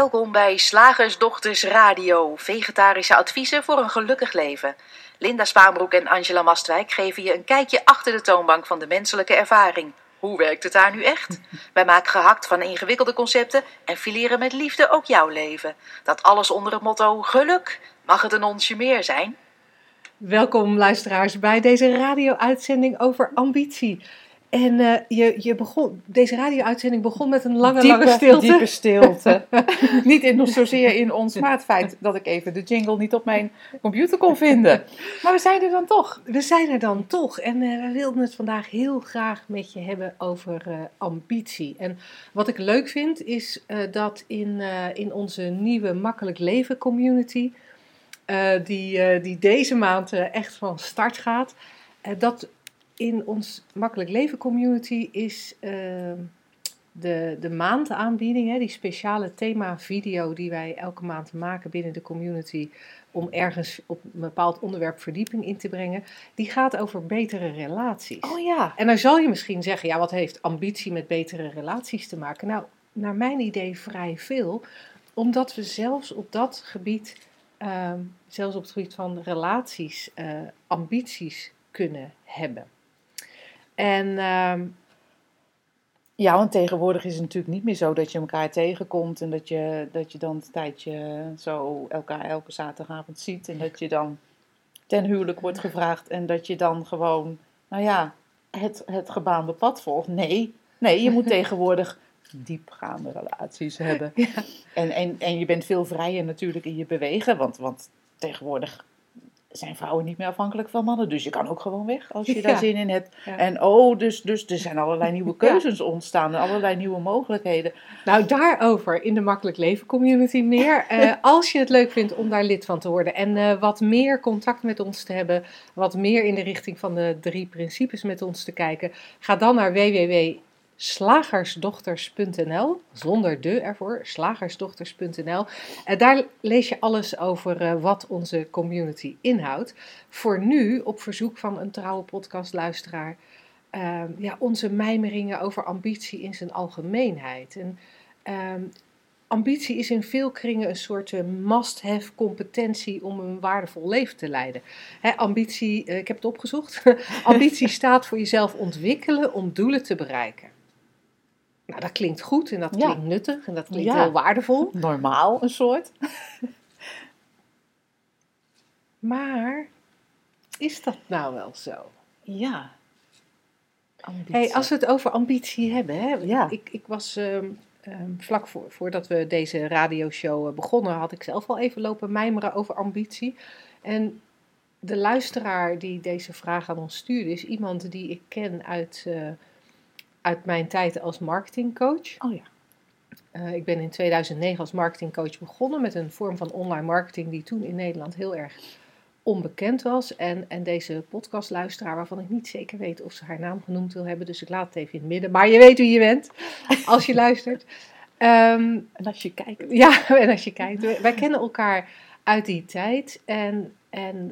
Welkom bij Slagersdochters Radio, vegetarische adviezen voor een gelukkig leven. Linda Spaanbroek en Angela Mastwijk geven je een kijkje achter de toonbank van de menselijke ervaring. Hoe werkt het daar nu echt? Wij maken gehakt van ingewikkelde concepten en fileren met liefde ook jouw leven. Dat alles onder het motto geluk, mag het een onsje meer zijn? Welkom luisteraars bij deze radio-uitzending over ambitie. En deze radio-uitzending begon met een lange stilte. Diepe stilte. Niet zozeer in ons, maar het feit dat ik even de jingle niet op mijn computer kon vinden. Maar we zijn er dan toch. En we wilden het vandaag heel graag met je hebben over ambitie. En wat ik leuk vind is dat in onze nieuwe Makkelijk Leven Community, die deze maand echt van start gaat, dat in ons Makkelijk Leven Community is de maandaanbieding, die speciale thema-video die wij elke maand maken binnen de community om ergens op een bepaald onderwerp verdieping in te brengen, die gaat over betere relaties. Oh ja. En dan zal je misschien zeggen, ja, wat heeft ambitie met betere relaties te maken? Nou, naar mijn idee vrij veel, omdat we zelfs op dat gebied, zelfs op het gebied van relaties, ambities kunnen hebben. En ja, want tegenwoordig is het natuurlijk niet meer zo dat je elkaar tegenkomt en dat je dan een tijdje zo elkaar elke zaterdagavond ziet en dat je dan ten huwelijk wordt gevraagd en dat je dan gewoon, nou ja, het gebaande pad volgt. Nee, je moet tegenwoordig diepgaande relaties hebben. Ja. En je bent veel vrijer natuurlijk in je bewegen, want tegenwoordig zijn vrouwen niet meer afhankelijk van mannen. Dus je kan ook gewoon weg als je daar zin in hebt. Ja. En dus er zijn allerlei nieuwe keuzes ontstaan. En allerlei nieuwe mogelijkheden. Nou, daarover in de Makkelijk Leven Community meer. Als je het leuk vindt om daar lid van te worden. En wat meer contact met ons te hebben. Wat meer in de richting van de 3 principes met ons te kijken. Ga dan naar www.slagersdochters.nl, zonder de ervoor, slagersdochters.nl. Daar lees je alles over wat onze community inhoudt. Voor nu, op verzoek van een trouwe podcastluisteraar, onze mijmeringen over ambitie in zijn algemeenheid. En ambitie is in veel kringen een soort must-have competentie om een waardevol leven te leiden. Ambitie, ik heb het opgezocht, ambitie staat voor jezelf ontwikkelen om doelen te bereiken. Nou, dat klinkt goed en dat klinkt nuttig en dat klinkt heel waardevol. Normaal, een soort. Maar, is dat nou wel zo? Ja. Ambitie. Hey, als we het over ambitie hebben, hè? Ja. Ik was vlak voordat we deze radioshow begonnen, had ik zelf al even lopen mijmeren over ambitie. En de luisteraar die deze vraag aan ons stuurde, is iemand die ik ken uit mijn tijd als marketingcoach. Oh ja. Ik ben in 2009 als marketingcoach begonnen met een vorm van online marketing die toen in Nederland heel erg onbekend was. En deze podcastluisteraar, waarvan ik niet zeker weet of ze haar naam genoemd wil hebben, dus ik laat het even in het midden. Maar je weet wie je bent als je luistert. En als je kijkt. Ja, en als je kijkt. Wij kennen elkaar uit die tijd. En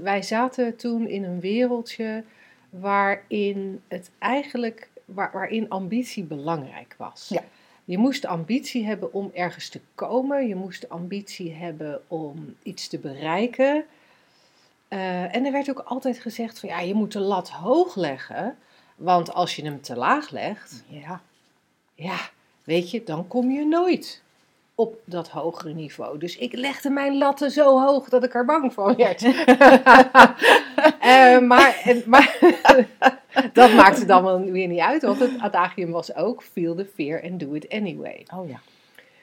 wij zaten toen in een wereldje waarin het eigenlijk, waarin ambitie belangrijk was. Ja. Je moest de ambitie hebben om ergens te komen. Je moest de ambitie hebben om iets te bereiken. En er werd ook altijd gezegd van, ja, je moet de lat hoog leggen. Want als je hem te laag legt, weet je, dan kom je nooit op dat hogere niveau. Dus ik legde mijn latten zo hoog dat ik er bang van werd. maar dat maakte dan wel weer niet uit, want het adagium was ook feel the fear and do it anyway. Oh ja.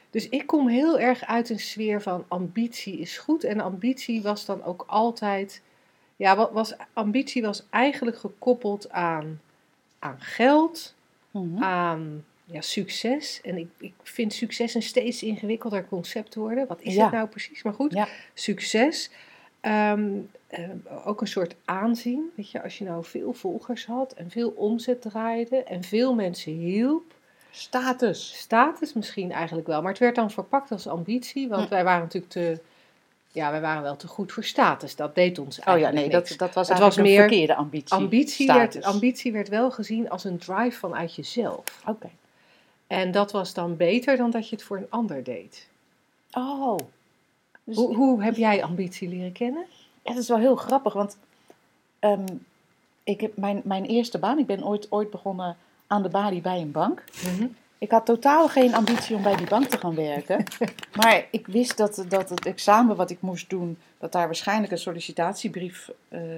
Dus ik kom heel erg uit een sfeer van ambitie is goed. En ambitie was dan ook altijd, ambitie was eigenlijk gekoppeld aan geld, aan succes. En ik vind succes een steeds ingewikkelder concept worden. Wat is het nou precies? Maar goed, succes. Ook een soort aanzien. Weet je, als je nou veel volgers had en veel omzet draaide en veel mensen hielp. Status misschien eigenlijk wel. Maar het werd dan verpakt als ambitie. Want wij waren natuurlijk wij waren wel te goed voor status. Dat deed ons eigenlijk niks. Dat was eigenlijk was meer een verkeerde ambitie. Ambitie werd wel gezien als een drive vanuit jezelf. Oké. En dat was dan beter dan dat je het voor een ander deed. Oh. Dus hoe heb jij ambitie leren kennen? Ja, dat is wel heel grappig, want ik heb mijn eerste baan... Ik ben ooit begonnen aan de balie bij een bank. Mm-hmm. Ik had totaal geen ambitie om bij die bank te gaan werken. Maar ik wist dat het examen wat ik moest doen... dat daar waarschijnlijk een sollicitatiebrief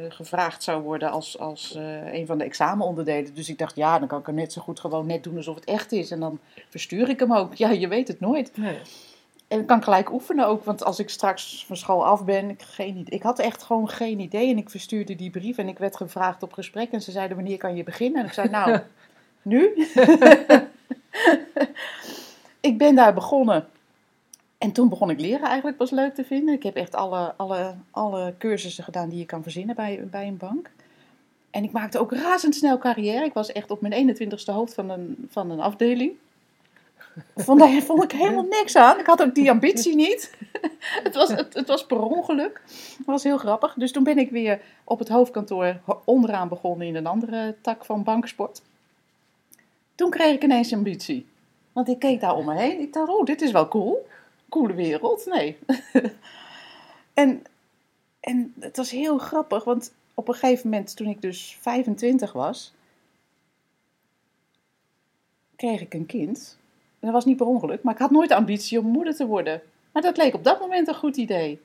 gevraagd zou worden... als een van de examenonderdelen. Dus ik dacht, ja, dan kan ik hem net zo goed gewoon net doen alsof het echt is. En dan verstuur ik hem ook. Ja, je weet het nooit. Nee. En ik kan gelijk oefenen ook, want als ik straks van school af ben... Ik had echt gewoon geen idee en ik verstuurde die brief... en ik werd gevraagd op gesprek en ze zeiden, wanneer kan je beginnen? En ik zei, nou, nu? Ik ben daar begonnen. En toen begon ik leren eigenlijk pas leuk te vinden. Ik heb echt alle cursussen gedaan die je kan verzinnen bij een bank. En ik maakte ook razendsnel carrière. Ik was echt op mijn 21ste hoofd van een afdeling. Daar vond ik helemaal niks aan. Ik had ook die ambitie niet. Het was per ongeluk. Dat was heel grappig. Dus toen ben ik weer op het hoofdkantoor onderaan begonnen in een andere tak van banksport. Toen kreeg ik ineens ambitie. Want ik keek daar om me heen. Ik dacht, oh, dit is wel cool. Coole wereld. Nee. En het was heel grappig. Want op een gegeven moment, toen ik dus 25 was, kreeg ik een kind. En dat was niet per ongeluk. Maar ik had nooit de ambitie om moeder te worden. Maar dat leek op dat moment een goed idee.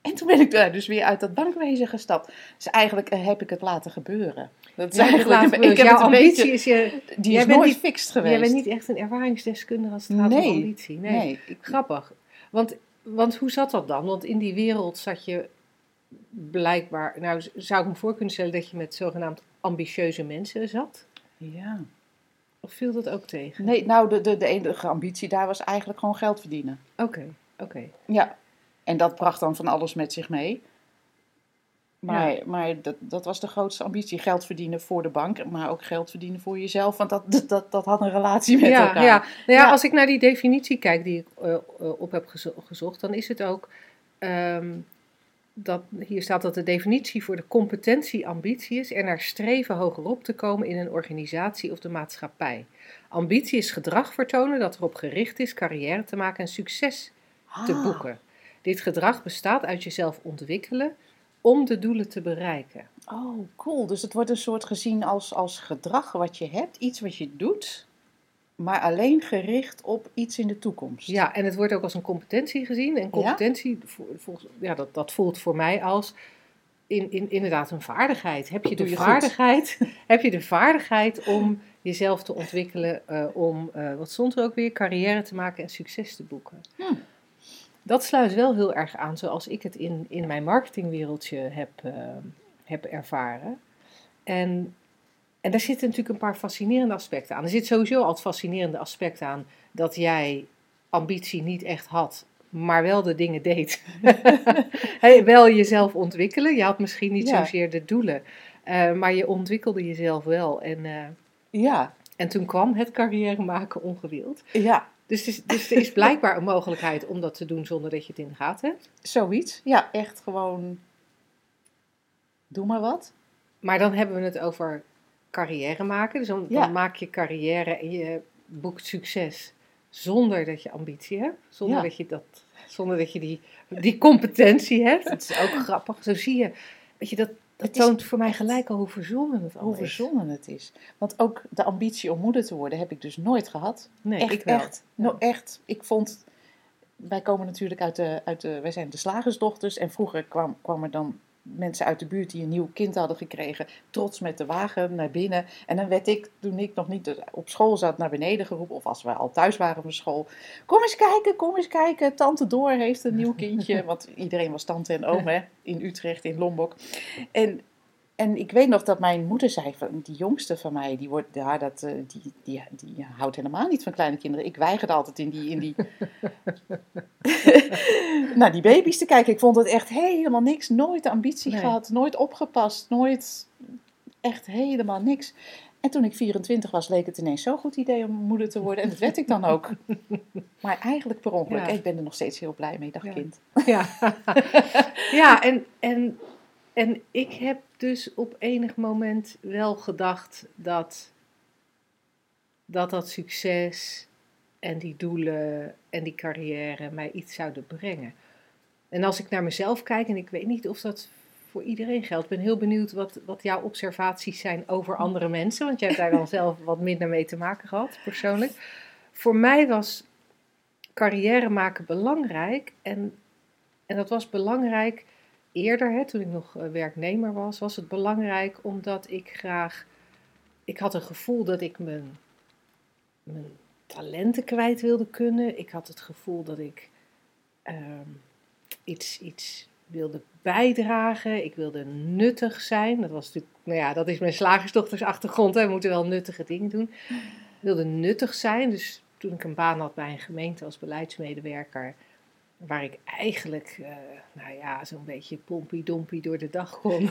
En toen ben ik daar dus weer uit dat bankwezen gestapt. Dus eigenlijk heb ik het laten gebeuren. Dat is eigenlijk, jouw ambitie is je... Die is nooit fixed geweest. Jij bent niet echt een ervaringsdeskundige als het gaat om ambitie. Nee. Grappig. Want hoe zat dat dan? Want in die wereld zat je blijkbaar... Nou, zou ik me voor kunnen stellen dat je met zogenaamd ambitieuze mensen zat? Ja. Of viel dat ook tegen? Nee, nou, de enige ambitie daar was eigenlijk gewoon geld verdienen. Oké. Ja. En dat bracht dan van alles met zich mee. Maar dat was de grootste ambitie. Geld verdienen voor de bank, maar ook geld verdienen voor jezelf. Want dat had een relatie met elkaar. Ja. Nou ja, als ik naar die definitie kijk die ik op heb gezocht, dan is het ook... hier staat dat de definitie voor de competentie ambitie is... en naar streven hogerop te komen in een organisatie of de maatschappij. Ambitie is gedrag vertonen dat erop gericht is carrière te maken en succes te boeken. Dit gedrag bestaat uit jezelf ontwikkelen om de doelen te bereiken. Oh, cool. Dus het wordt een soort gezien als gedrag wat je hebt, iets wat je doet, maar alleen gericht op iets in de toekomst. Ja, en het wordt ook als een competentie gezien. En competentie, dat voelt voor mij als inderdaad een vaardigheid. Heb je de vaardigheid om jezelf te ontwikkelen, om wat stond er ook weer, carrière te maken en succes te boeken? Dat sluit wel heel erg aan zoals ik het in mijn marketingwereldje heb ervaren. En daar zitten natuurlijk een paar fascinerende aspecten aan. Er zit sowieso al het fascinerende aspect aan dat jij ambitie niet echt had, maar wel de dingen deed. Wel jezelf ontwikkelen. Je had misschien niet zozeer de doelen, maar je ontwikkelde jezelf wel. En toen kwam het carrière maken ongewild. Ja. Dus er is blijkbaar een mogelijkheid om dat te doen zonder dat je het in de gaten hebt. Zoiets. Ja, echt gewoon... Doe maar wat. Maar dan hebben we het over carrière maken. Dus dan maak je carrière en je boekt succes zonder dat je ambitie hebt. Zonder dat je die competentie hebt. Dat is ook grappig. Zo zie je... Weet je, dat toont voor mij gelijk al hoe verzonnen het is. Want ook de ambitie om moeder te worden heb ik dus nooit gehad. Nee, ik wel. Echt. Ik vond... Wij komen natuurlijk wij zijn de slagersdochters. En vroeger kwam er dan mensen uit de buurt die een nieuw kind hadden gekregen. Trots met de wagen naar binnen. En dan werd ik, toen ik nog niet op school zat, naar beneden geroepen. Of als we al thuis waren van school. Kom eens kijken. Tante Door heeft een nieuw kindje. Want iedereen was tante en oom, hè. In Utrecht, in Lombok. En ik weet nog dat mijn moeder zei, die jongste van mij, die houdt helemaal niet van kleine kinderen. Ik weigerde altijd in die naar die baby's te kijken. Ik vond het echt helemaal niks. Nooit de ambitie gehad, nooit opgepast, nooit echt helemaal niks. En toen ik 24 was, leek het ineens zo'n goed idee om moeder te worden. En dat werd ik dan ook. Maar eigenlijk per ongeluk. Ja. Ik ben er nog steeds heel blij mee, kind. Ja, en ik heb dus op enig moment wel gedacht dat succes en die doelen en die carrière mij iets zouden brengen. En als ik naar mezelf kijk, en ik weet niet of dat voor iedereen geldt. Ik ben heel benieuwd wat jouw observaties zijn over andere mensen. Want jij hebt daar dan zelf wat minder mee te maken gehad, persoonlijk. Voor mij was carrière maken belangrijk. En dat was belangrijk eerder, hè, toen ik nog werknemer was. Was het belangrijk omdat ik graag... Ik had een gevoel dat ik mijn talenten kwijt wilde kunnen. Ik had het gevoel dat ik iets wilde bijdragen. Ik wilde nuttig zijn. Dat was natuurlijk, dat is mijn slagersdochters achtergrond. Hè. We moeten wel nuttige dingen doen. Ik wilde nuttig zijn. Dus toen ik een baan had bij een gemeente als beleidsmedewerker, waar ik eigenlijk, zo'n beetje pompie-dompie door de dag kon.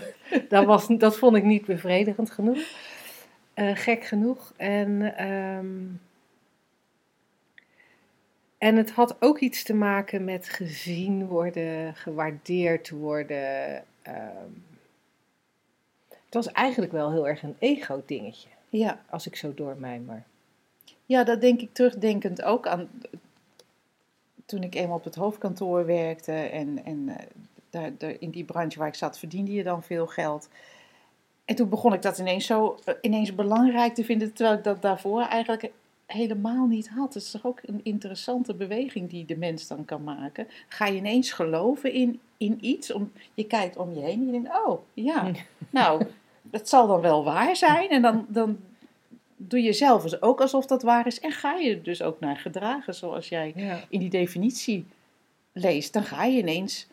Dat vond ik niet bevredigend genoeg. Gek genoeg. En het had ook iets te maken met gezien worden, gewaardeerd worden. Het was eigenlijk wel heel erg een ego-dingetje. Ja. Als ik zo doormijmer. Ja, dat denk ik terugdenkend ook aan toen ik eenmaal op het hoofdkantoor werkte. En daar, in die branche waar ik zat verdiende je dan veel geld. En toen begon ik dat ineens belangrijk te vinden, terwijl ik dat daarvoor eigenlijk helemaal niet had. Het is toch ook een interessante beweging die de mens dan kan maken. Ga je ineens geloven in iets, je kijkt om je heen en je denkt, oh ja, nou, dat zal dan wel waar zijn. En dan doe je zelf dus ook alsof dat waar is en ga je dus ook naar gedragen zoals jij in die definitie leest. Dan ga je ineens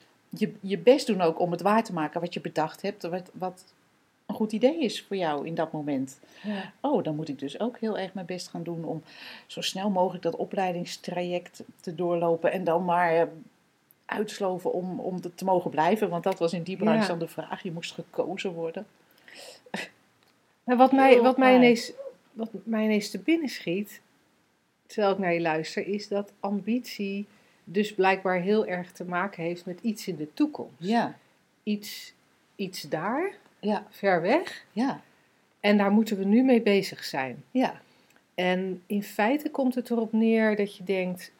je best doen ook om het waar te maken wat je bedacht hebt, wat een goed idee is voor jou in dat moment. Ja. Oh, dan moet ik dus ook heel erg mijn best gaan doen om zo snel mogelijk dat opleidingstraject te doorlopen en dan maar uitsloven om te mogen blijven, want dat was in die branche dan de vraag. Je moest gekozen worden. Nou, wat mij ineens te binnen schiet, terwijl ik naar je luister, is dat ambitie dus blijkbaar heel erg te maken heeft met iets in de toekomst. Ja. Iets daar. Ja. Ver weg. Ja. En daar moeten we nu mee bezig zijn. Ja. En in feite komt het erop neer dat je denkt,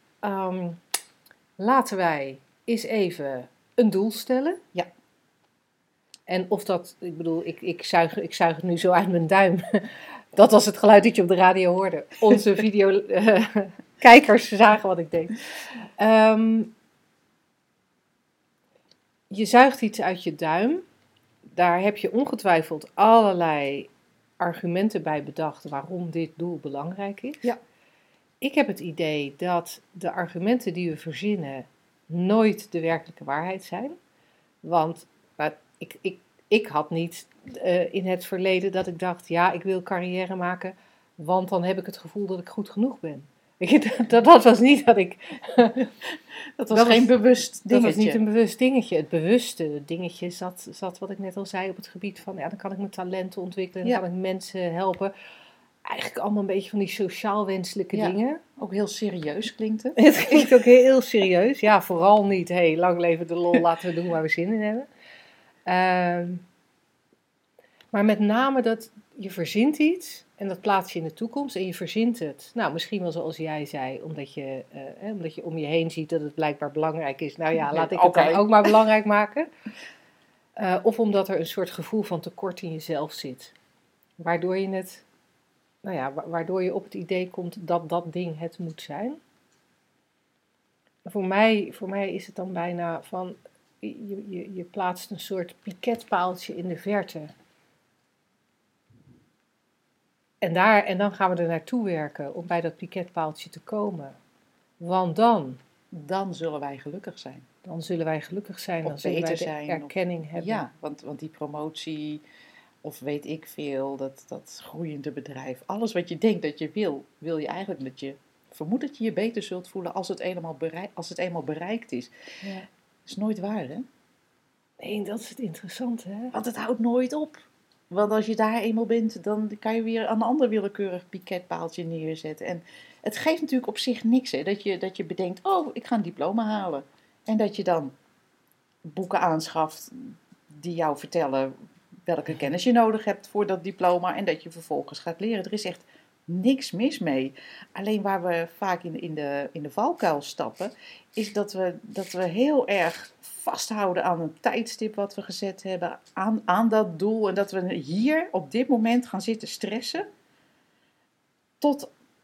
laten wij eens even een doel stellen. Ja. En of dat, ik bedoel, ik zuig het nu zo uit mijn duim. Dat was het geluid dat je op de radio hoorde. Onze videokijkers zagen wat ik deed. Je zuigt iets uit je duim. Daar heb je ongetwijfeld allerlei argumenten bij bedacht waarom dit doel belangrijk is. Ja. Ik heb het idee dat de argumenten die we verzinnen nooit de werkelijke waarheid zijn. Want ik had niet in het verleden dat ik dacht, ja, ik wil carrière maken, want dan heb ik het gevoel dat ik goed genoeg ben. Dat was niet dat ik... Dat was niet een bewust dingetje. Het bewuste dingetje zat wat ik net al zei op het gebied van, ja, dan kan ik mijn talenten ontwikkelen, dan kan ik mensen helpen. Eigenlijk allemaal een beetje van die sociaal wenselijke dingen. Ook heel serieus klinkt het. Het klinkt ook heel serieus. Ja, vooral niet, lang leven de lol, laten we doen waar we zin in hebben. Maar met name dat je verzint iets en dat plaats je in de toekomst en je verzint het. Nou, misschien wel zoals jij zei, omdat je om je heen ziet dat het blijkbaar belangrijk is. Nou ja, laat ik het dan ook maar belangrijk maken. Of omdat er een soort gevoel van tekort in jezelf zit. Waardoor je op het idee komt dat dat ding het moet zijn. Voor mij is het dan bijna van, je plaatst een soort piketpaaltje in de verte. En dan gaan we er naartoe werken om bij dat piketpaaltje te komen. Want dan zullen wij gelukkig zijn. Dan zullen wij gelukkig zijn, dan zullen wij de erkenning hebben. Ja, want die promotie, of weet ik veel, dat groeiende bedrijf. Alles wat je denkt dat je wil je eigenlijk dat je vermoedt dat je beter zult voelen als het eenmaal bereikt is. Ja. Dat is nooit waar, hè? Nee, dat is het interessante, hè? Want het houdt nooit op. Want als je daar eenmaal bent, dan kan je weer een ander willekeurig piketpaaltje neerzetten. En het geeft natuurlijk op zich niks, hè. Dat je bedenkt, oh, ik ga een diploma halen. En dat je dan boeken aanschaft die jou vertellen welke kennis je nodig hebt voor dat diploma. En dat je vervolgens gaat leren. Er is echt niks mis mee. Alleen waar we vaak in de valkuil stappen, is dat we heel erg vasthouden aan een tijdstip wat we gezet hebben, aan dat doel. En dat we hier op dit moment gaan zitten stressen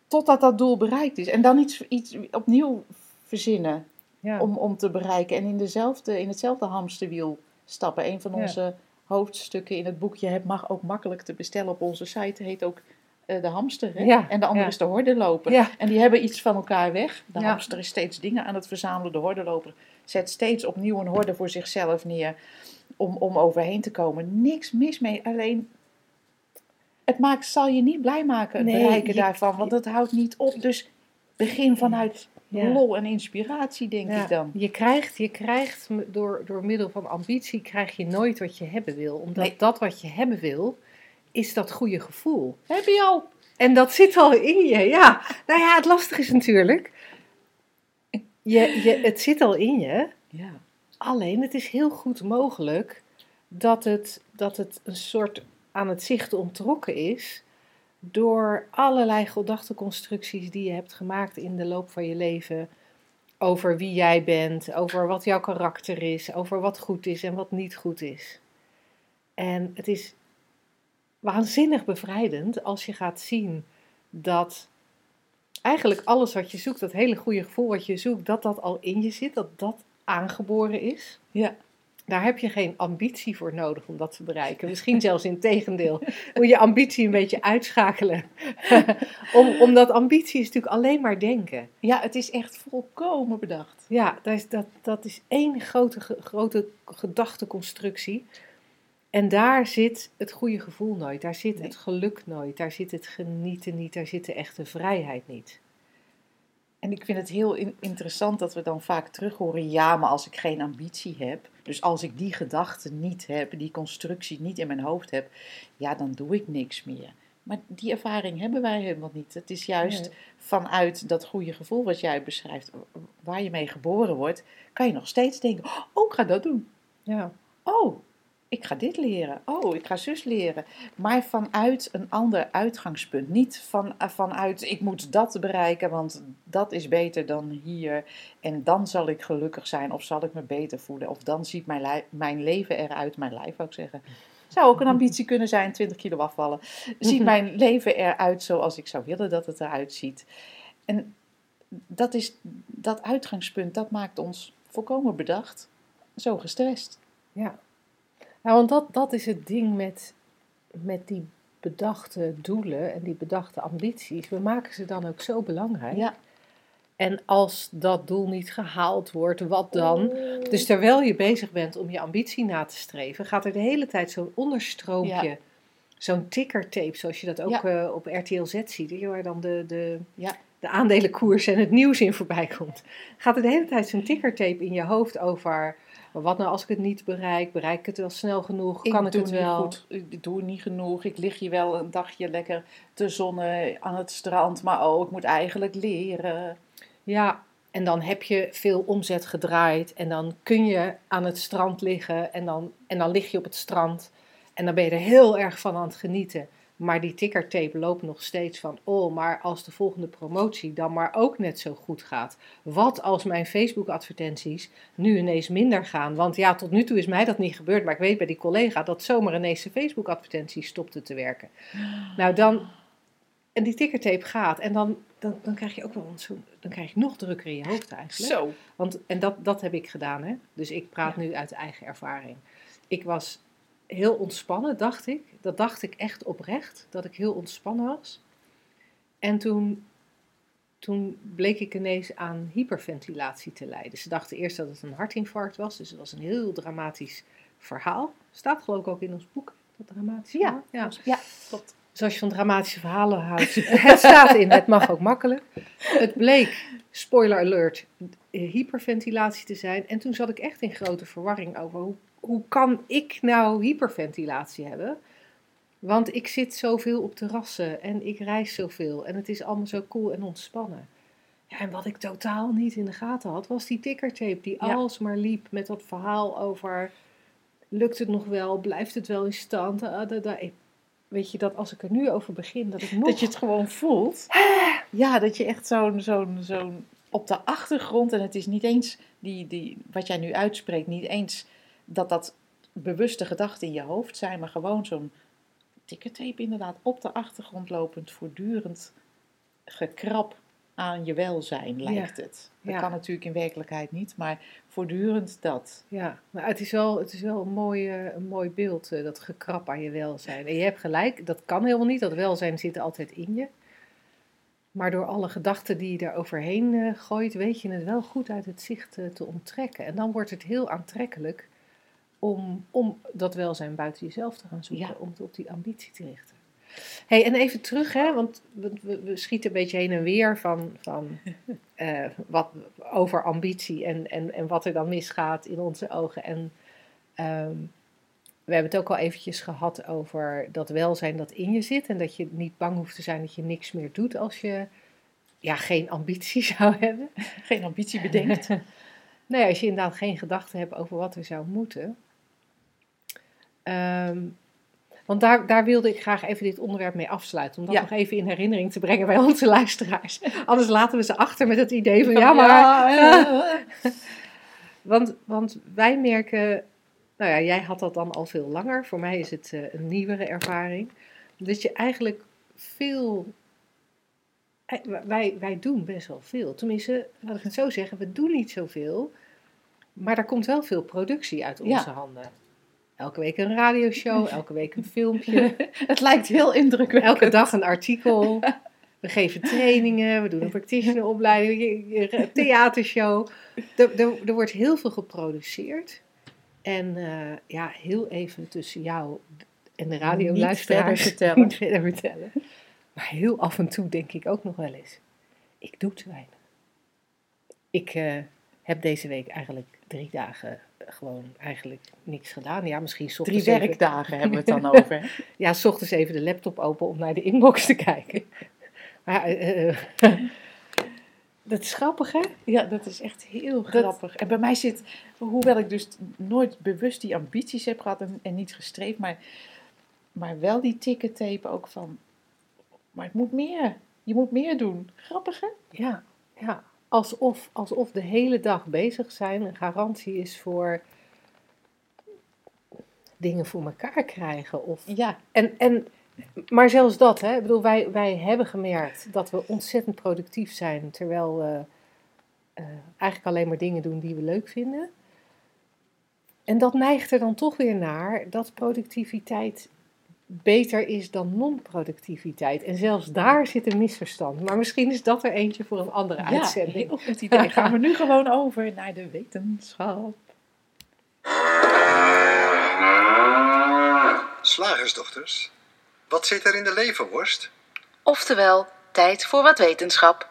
totdat dat doel bereikt is. En dan iets opnieuw verzinnen om te bereiken. En in hetzelfde hamsterwiel stappen. Een van onze hoofdstukken in het boekje mag ook makkelijk te bestellen op onze site. Heet ook de hamster. Hè? Ja, en de andere is de hordenloper. Ja. En die hebben iets van elkaar weg. De hamster is steeds dingen aan het verzamelen. De hordenloper zet steeds opnieuw een horde voor zichzelf neer. Om overheen te komen. Niks mis mee. Alleen zal je niet blij maken. Het bereiken daarvan. Want dat houdt niet op. Dus begin vanuit lol en inspiratie, denk ik dan. Je krijgt door middel van ambitie krijg je nooit wat je hebben wil. Omdat dat wat je hebben wil, is dat goede gevoel. Heb je al. En dat zit al in je, ja. Nou ja, het lastige is natuurlijk, het zit al in je. Ja. Alleen, het is heel goed mogelijk dat het een soort aan het zicht onttrokken is door allerlei gedachteconstructies die je hebt gemaakt in de loop van je leven, over wie jij bent, over wat jouw karakter is, over wat goed is en wat niet goed is. En het is waanzinnig bevrijdend als je gaat zien dat eigenlijk alles wat je zoekt, dat hele goede gevoel wat je zoekt, dat al in je zit, dat aangeboren is. Ja. Daar heb je geen ambitie voor nodig om dat te bereiken. Misschien zelfs in tegendeel. Moet je ambitie een beetje uitschakelen. Omdat ambitie is natuurlijk alleen maar denken. Ja, het is echt volkomen bedacht. Ja, dat is één grote gedachteconstructie. En daar zit het goede gevoel nooit. Daar zit het geluk nooit. Daar zit het genieten niet. Daar zit de echte vrijheid niet. En ik vind het heel interessant dat we dan vaak terug horen, ja, maar als ik geen ambitie heb, dus als ik die gedachte niet heb, die constructie niet in mijn hoofd heb, ja, dan doe ik niks meer. Maar die ervaring hebben wij helemaal niet. Het is juist vanuit dat goede gevoel wat jij beschrijft, waar je mee geboren wordt, kan je nog steeds denken, oh, ik ga dat doen. Ja. Oh, ik ga dit leren. Oh, ik ga zus leren. Maar vanuit een ander uitgangspunt. Niet vanuit ik moet dat bereiken, want dat is beter dan hier. En dan zal ik gelukkig zijn of zal ik me beter voelen. Of dan ziet mijn leven eruit. Mijn lijf ook zeggen. Zou ook een ambitie kunnen zijn, 20 kilo afvallen. Ziet mijn leven eruit zoals ik zou willen dat het eruit ziet. En dat uitgangspunt, dat maakt ons volkomen bedacht. Zo gestrest. Ja. Nou, want dat is het ding met die bedachte doelen en die bedachte ambities. We maken ze dan ook zo belangrijk. Ja. En als dat doel niet gehaald wordt, wat dan? Dus terwijl je bezig bent om je ambitie na te streven, gaat er de hele tijd zo'n onderstroompje, zo'n tickertape, zoals je dat ook op RTL Z ziet, waar dan de aandelenkoers en het nieuws in voorbij komt. Gaat er de hele tijd zo'n tickertape in je hoofd over, maar wat nou als ik het niet bereik? Bereik ik het wel snel genoeg? Kan ik het wel? Goed. Ik doe niet genoeg. Ik lig hier wel een dagje lekker te zonnen aan het strand. Maar ik moet eigenlijk leren. Ja, en dan heb je veel omzet gedraaid. En dan kun je aan het strand liggen. En dan lig je op het strand. En dan ben je er heel erg van aan het genieten. Maar die tickertape loopt nog steeds van, maar als de volgende promotie dan maar ook net zo goed gaat. Wat als mijn Facebook-advertenties nu ineens minder gaan? Want ja, tot nu toe is mij dat niet gebeurd, maar ik weet bij die collega dat zomaar ineens de Facebook-advertentie stopte te werken. Nou dan, en die tickertape gaat en dan krijg je ook wel dan krijg je nog drukker in je hoofd eigenlijk. Zo. Want, en dat heb ik gedaan, hè. Dus ik praat nu uit eigen ervaring. Ik was heel ontspannen, dacht ik. Dat dacht ik echt oprecht, dat ik heel ontspannen was. En toen bleek ik ineens aan hyperventilatie te lijden. Ze dachten eerst dat het een hartinfarct was, dus het was een heel dramatisch verhaal. Staat geloof ik ook in ons boek, dat dramatische verhaal. Ja, klopt. Dus als je van dramatische verhalen houdt, het staat in, het mag ook makkelijk. Het bleek, spoiler alert, hyperventilatie te zijn. En toen zat ik echt in grote verwarring over hoe kan ik nou hyperventilatie hebben? Want ik zit zoveel op terrassen en ik reis zoveel en het is allemaal zo cool en ontspannen. Ja, en wat ik totaal niet in de gaten had, was die tickertape die alsmaar liep met dat verhaal over lukt het nog wel, blijft het wel in stand? weet je, dat als ik er nu over begin, dat ik nog... Dat je het gewoon voelt. Ja, dat je echt zo'n op de achtergrond, en het is niet eens die wat jij nu uitspreekt, niet eens dat bewuste gedachten in je hoofd zijn, maar gewoon zo'n dikke tape inderdaad op de achtergrond lopend, voortdurend gekrap aan je welzijn lijkt het. Dat kan natuurlijk in werkelijkheid niet, maar voortdurend dat. Ja, maar het is wel een mooi beeld, dat gekrap aan je welzijn. En je hebt gelijk, dat kan helemaal niet, dat welzijn zit altijd in je. Maar door alle gedachten die je daar overheen gooit, weet je het wel goed uit het zicht te onttrekken. En dan wordt het heel aantrekkelijk om dat welzijn buiten jezelf te gaan zoeken, om op die ambitie te richten. Hey, en even terug, hè, want we schieten een beetje heen en weer van wat over ambitie en wat er dan misgaat in onze ogen. En we hebben het ook al eventjes gehad over dat welzijn dat in je zit en dat je niet bang hoeft te zijn dat je niks meer doet als je geen ambitie zou hebben. Geen ambitie bedenkt. Nee, als je inderdaad geen gedachten hebt over wat er zou moeten. Want daar wilde ik graag even dit onderwerp mee afsluiten. Om dat nog even in herinnering te brengen bij onze luisteraars. Anders laten we ze achter met het idee van Want wij merken... Nou ja, jij had dat dan al veel langer. Voor mij is het een nieuwere ervaring. Dat je eigenlijk veel... Wij doen best wel veel. Tenminste, laat ik het zo zeggen, we doen niet zoveel. Maar er komt wel veel productie uit onze handen. Elke week een radioshow, elke week een filmpje. Het lijkt heel indrukwekkend. Elke dag een artikel. We geven trainingen, we doen een practitioneropleiding, een theatershow. Er wordt heel veel geproduceerd. En heel even tussen jou en de radioluisteraars niet verder vertellen. Maar heel af en toe denk ik ook nog wel eens, ik doe te weinig. Ik heb deze week eigenlijk 3 dagen gewoon eigenlijk niks gedaan. Ja, misschien 3 werkdagen even, hebben we het dan over. Ja, 's ochtends even de laptop open om naar de inbox te kijken. Maar dat is grappig, hè? Ja, dat is echt heel grappig. En bij mij zit, hoewel ik dus nooit bewust die ambities heb gehad en niet gestreefd, maar wel die ticketape ook van... Maar het moet meer. Je moet meer doen. Grappig, hè? Ja. Alsof de hele dag bezig zijn een garantie is voor dingen voor elkaar krijgen. Of, ja. En, maar zelfs dat, hè? Ik bedoel, wij hebben gemerkt dat we ontzettend productief zijn, terwijl we eigenlijk alleen maar dingen doen die we leuk vinden. En dat neigt er dan toch weer naar dat productiviteit beter is dan non-productiviteit. En zelfs daar zit een misverstand. Maar misschien is dat er eentje voor een andere uitzending. Ja, heel goed idee. Gaan we nu gewoon over naar de wetenschap. Slagersdochters, wat zit er in de levenworst? Oftewel, tijd voor wat wetenschap.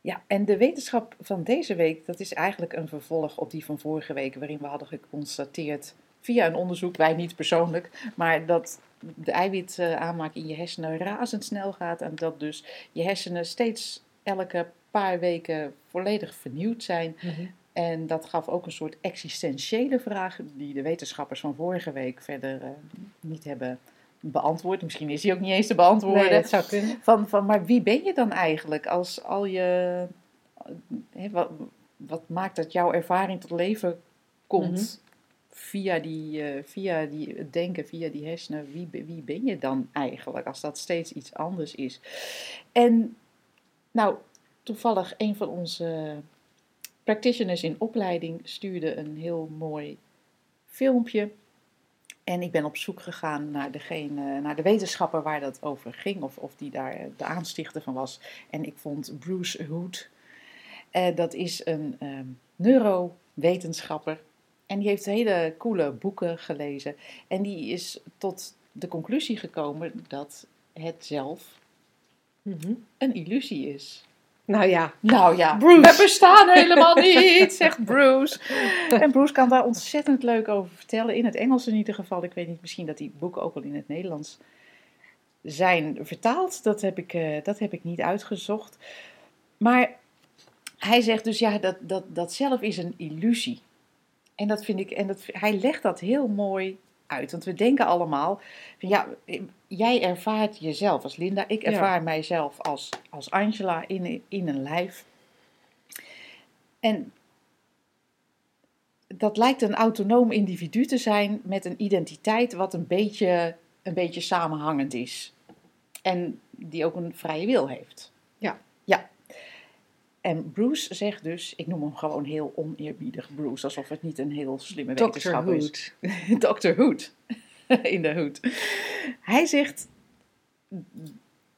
Ja, en de wetenschap van deze week, dat is eigenlijk een vervolg op die van vorige week, waarin we hadden geconstateerd, via een onderzoek, wij niet persoonlijk, maar dat de eiwitaanmaak in je hersenen razendsnel gaat en dat dus je hersenen steeds elke paar weken volledig vernieuwd zijn. Mm-hmm. En dat gaf ook een soort existentiële vraag die de wetenschappers van vorige week verder niet hebben beantwoord. Misschien is die ook niet eens te beantwoorden. Nee, dat zou kunnen. Maar wie ben je dan eigenlijk als al je... Wat maakt dat jouw ervaring tot leven komt... Mm-hmm. Via die denken, via die hersenen, wie ben je dan eigenlijk, als dat steeds iets anders is? En nou, toevallig een van onze practitioners in opleiding stuurde een heel mooi filmpje. En ik ben op zoek gegaan naar de wetenschapper waar dat over ging, of die daar de aanstichter van was. En ik vond Bruce Hood, dat is een neurowetenschapper. En die heeft hele coole boeken gelezen. En die is tot de conclusie gekomen dat het zelf een illusie is. Nou ja, Bruce. We bestaan helemaal niet, zegt Bruce. En Bruce kan daar ontzettend leuk over vertellen. In het Engels in ieder geval. Ik weet niet, misschien dat die boeken ook al in het Nederlands zijn vertaald. Dat heb ik niet uitgezocht. Maar hij zegt dus, dat zelf is een illusie. En dat vind ik, hij legt dat heel mooi uit. Want we denken allemaal, ja, jij ervaart jezelf als Linda. Ik ervaar mijzelf als Angela in een lijf. En dat lijkt een autonoom individu te zijn met een identiteit wat een beetje samenhangend is. En die ook een vrije wil heeft. Ja. En Bruce zegt dus, ik noem hem gewoon heel oneerbiedig Bruce, alsof het niet een heel slimme wetenschapper is. Dr. Hood. In de hoed. Hij zegt,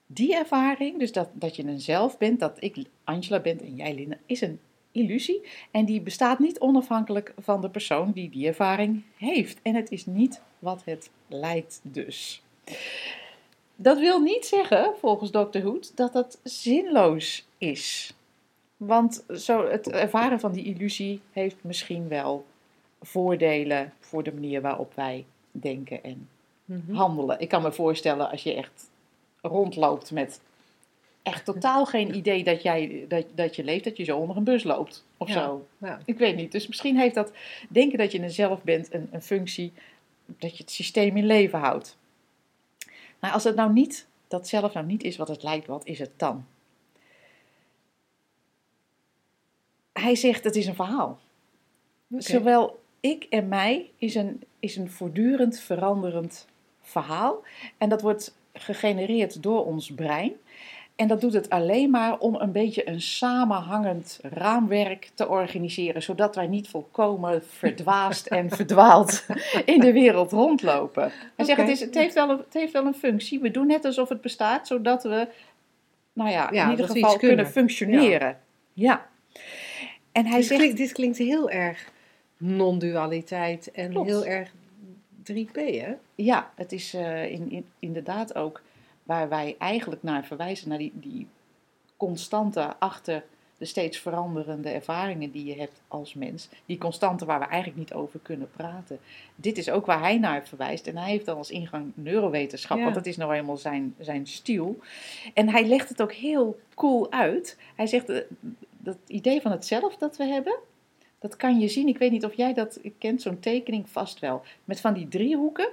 die ervaring, dus dat je een zelf bent, dat ik Angela ben en jij Linda, is een illusie. En die bestaat niet onafhankelijk van de persoon die ervaring heeft. En het is niet wat het lijkt dus. Dat wil niet zeggen, volgens Dr. Hood, dat dat zinloos is. Want zo het ervaren van die illusie heeft misschien wel voordelen voor de manier waarop wij denken en handelen. Ik kan me voorstellen als je echt rondloopt met echt totaal geen idee dat je leeft, dat je zo onder een bus loopt of zo. Ja. Ik weet niet. Dus misschien heeft dat denken dat je een zelf bent een functie, dat je het systeem in leven houdt. Maar als het nou niet, dat zelf nou niet is wat het lijkt, wat is het dan? Hij zegt, het is een verhaal. Okay. Zowel ik en mij is een voortdurend veranderend verhaal. En dat wordt gegenereerd door ons brein. En dat doet het alleen maar om een beetje een samenhangend raamwerk te organiseren. Zodat wij niet volkomen verdwaasd en verdwaald in de wereld rondlopen. Hij zegt, het heeft wel een functie. We doen net alsof het bestaat, zodat we in ieder geval kunnen functioneren. Ja. En hij zegt, dit klinkt heel erg non-dualiteit en heel erg 3P, hè? Ja, het is inderdaad ook waar wij eigenlijk naar verwijzen, naar die constante achter de steeds veranderende ervaringen die je hebt als mens. Die constante waar we eigenlijk niet over kunnen praten. Dit is ook waar hij naar verwijst. En hij heeft dan als ingang neurowetenschap, want dat is nou helemaal zijn stiel. En hij legt het ook heel cool uit. Hij zegt, dat idee van het zelf dat we hebben, dat kan je zien. Ik weet niet of jij dat kent, zo'n tekening vast wel. Met van die driehoeken.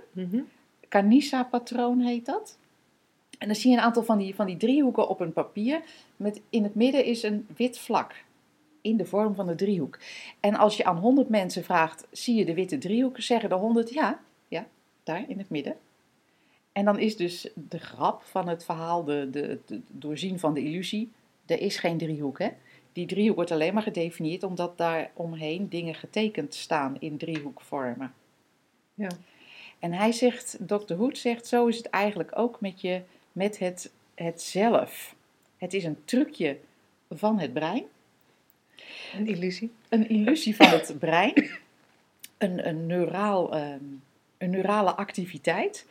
Kanisa-patroon heet dat. En dan zie je een aantal van die driehoeken op een papier. Met in het midden is een wit vlak. In de vorm van de driehoek. En als je aan 100 mensen vraagt, zie je de witte driehoek? Zeggen de 100, ja, daar in het midden. En dan is dus de grap van het verhaal, de doorzien van de illusie. Er is geen driehoek, hè? Die driehoek wordt alleen maar gedefinieerd omdat daar omheen dingen getekend staan in driehoekvormen. Ja. En hij zegt, Dr. Hood zegt, zo is het eigenlijk ook met het zelf. Het is een trucje van het brein. Een illusie. Een illusie van het brein. Een neurale activiteit.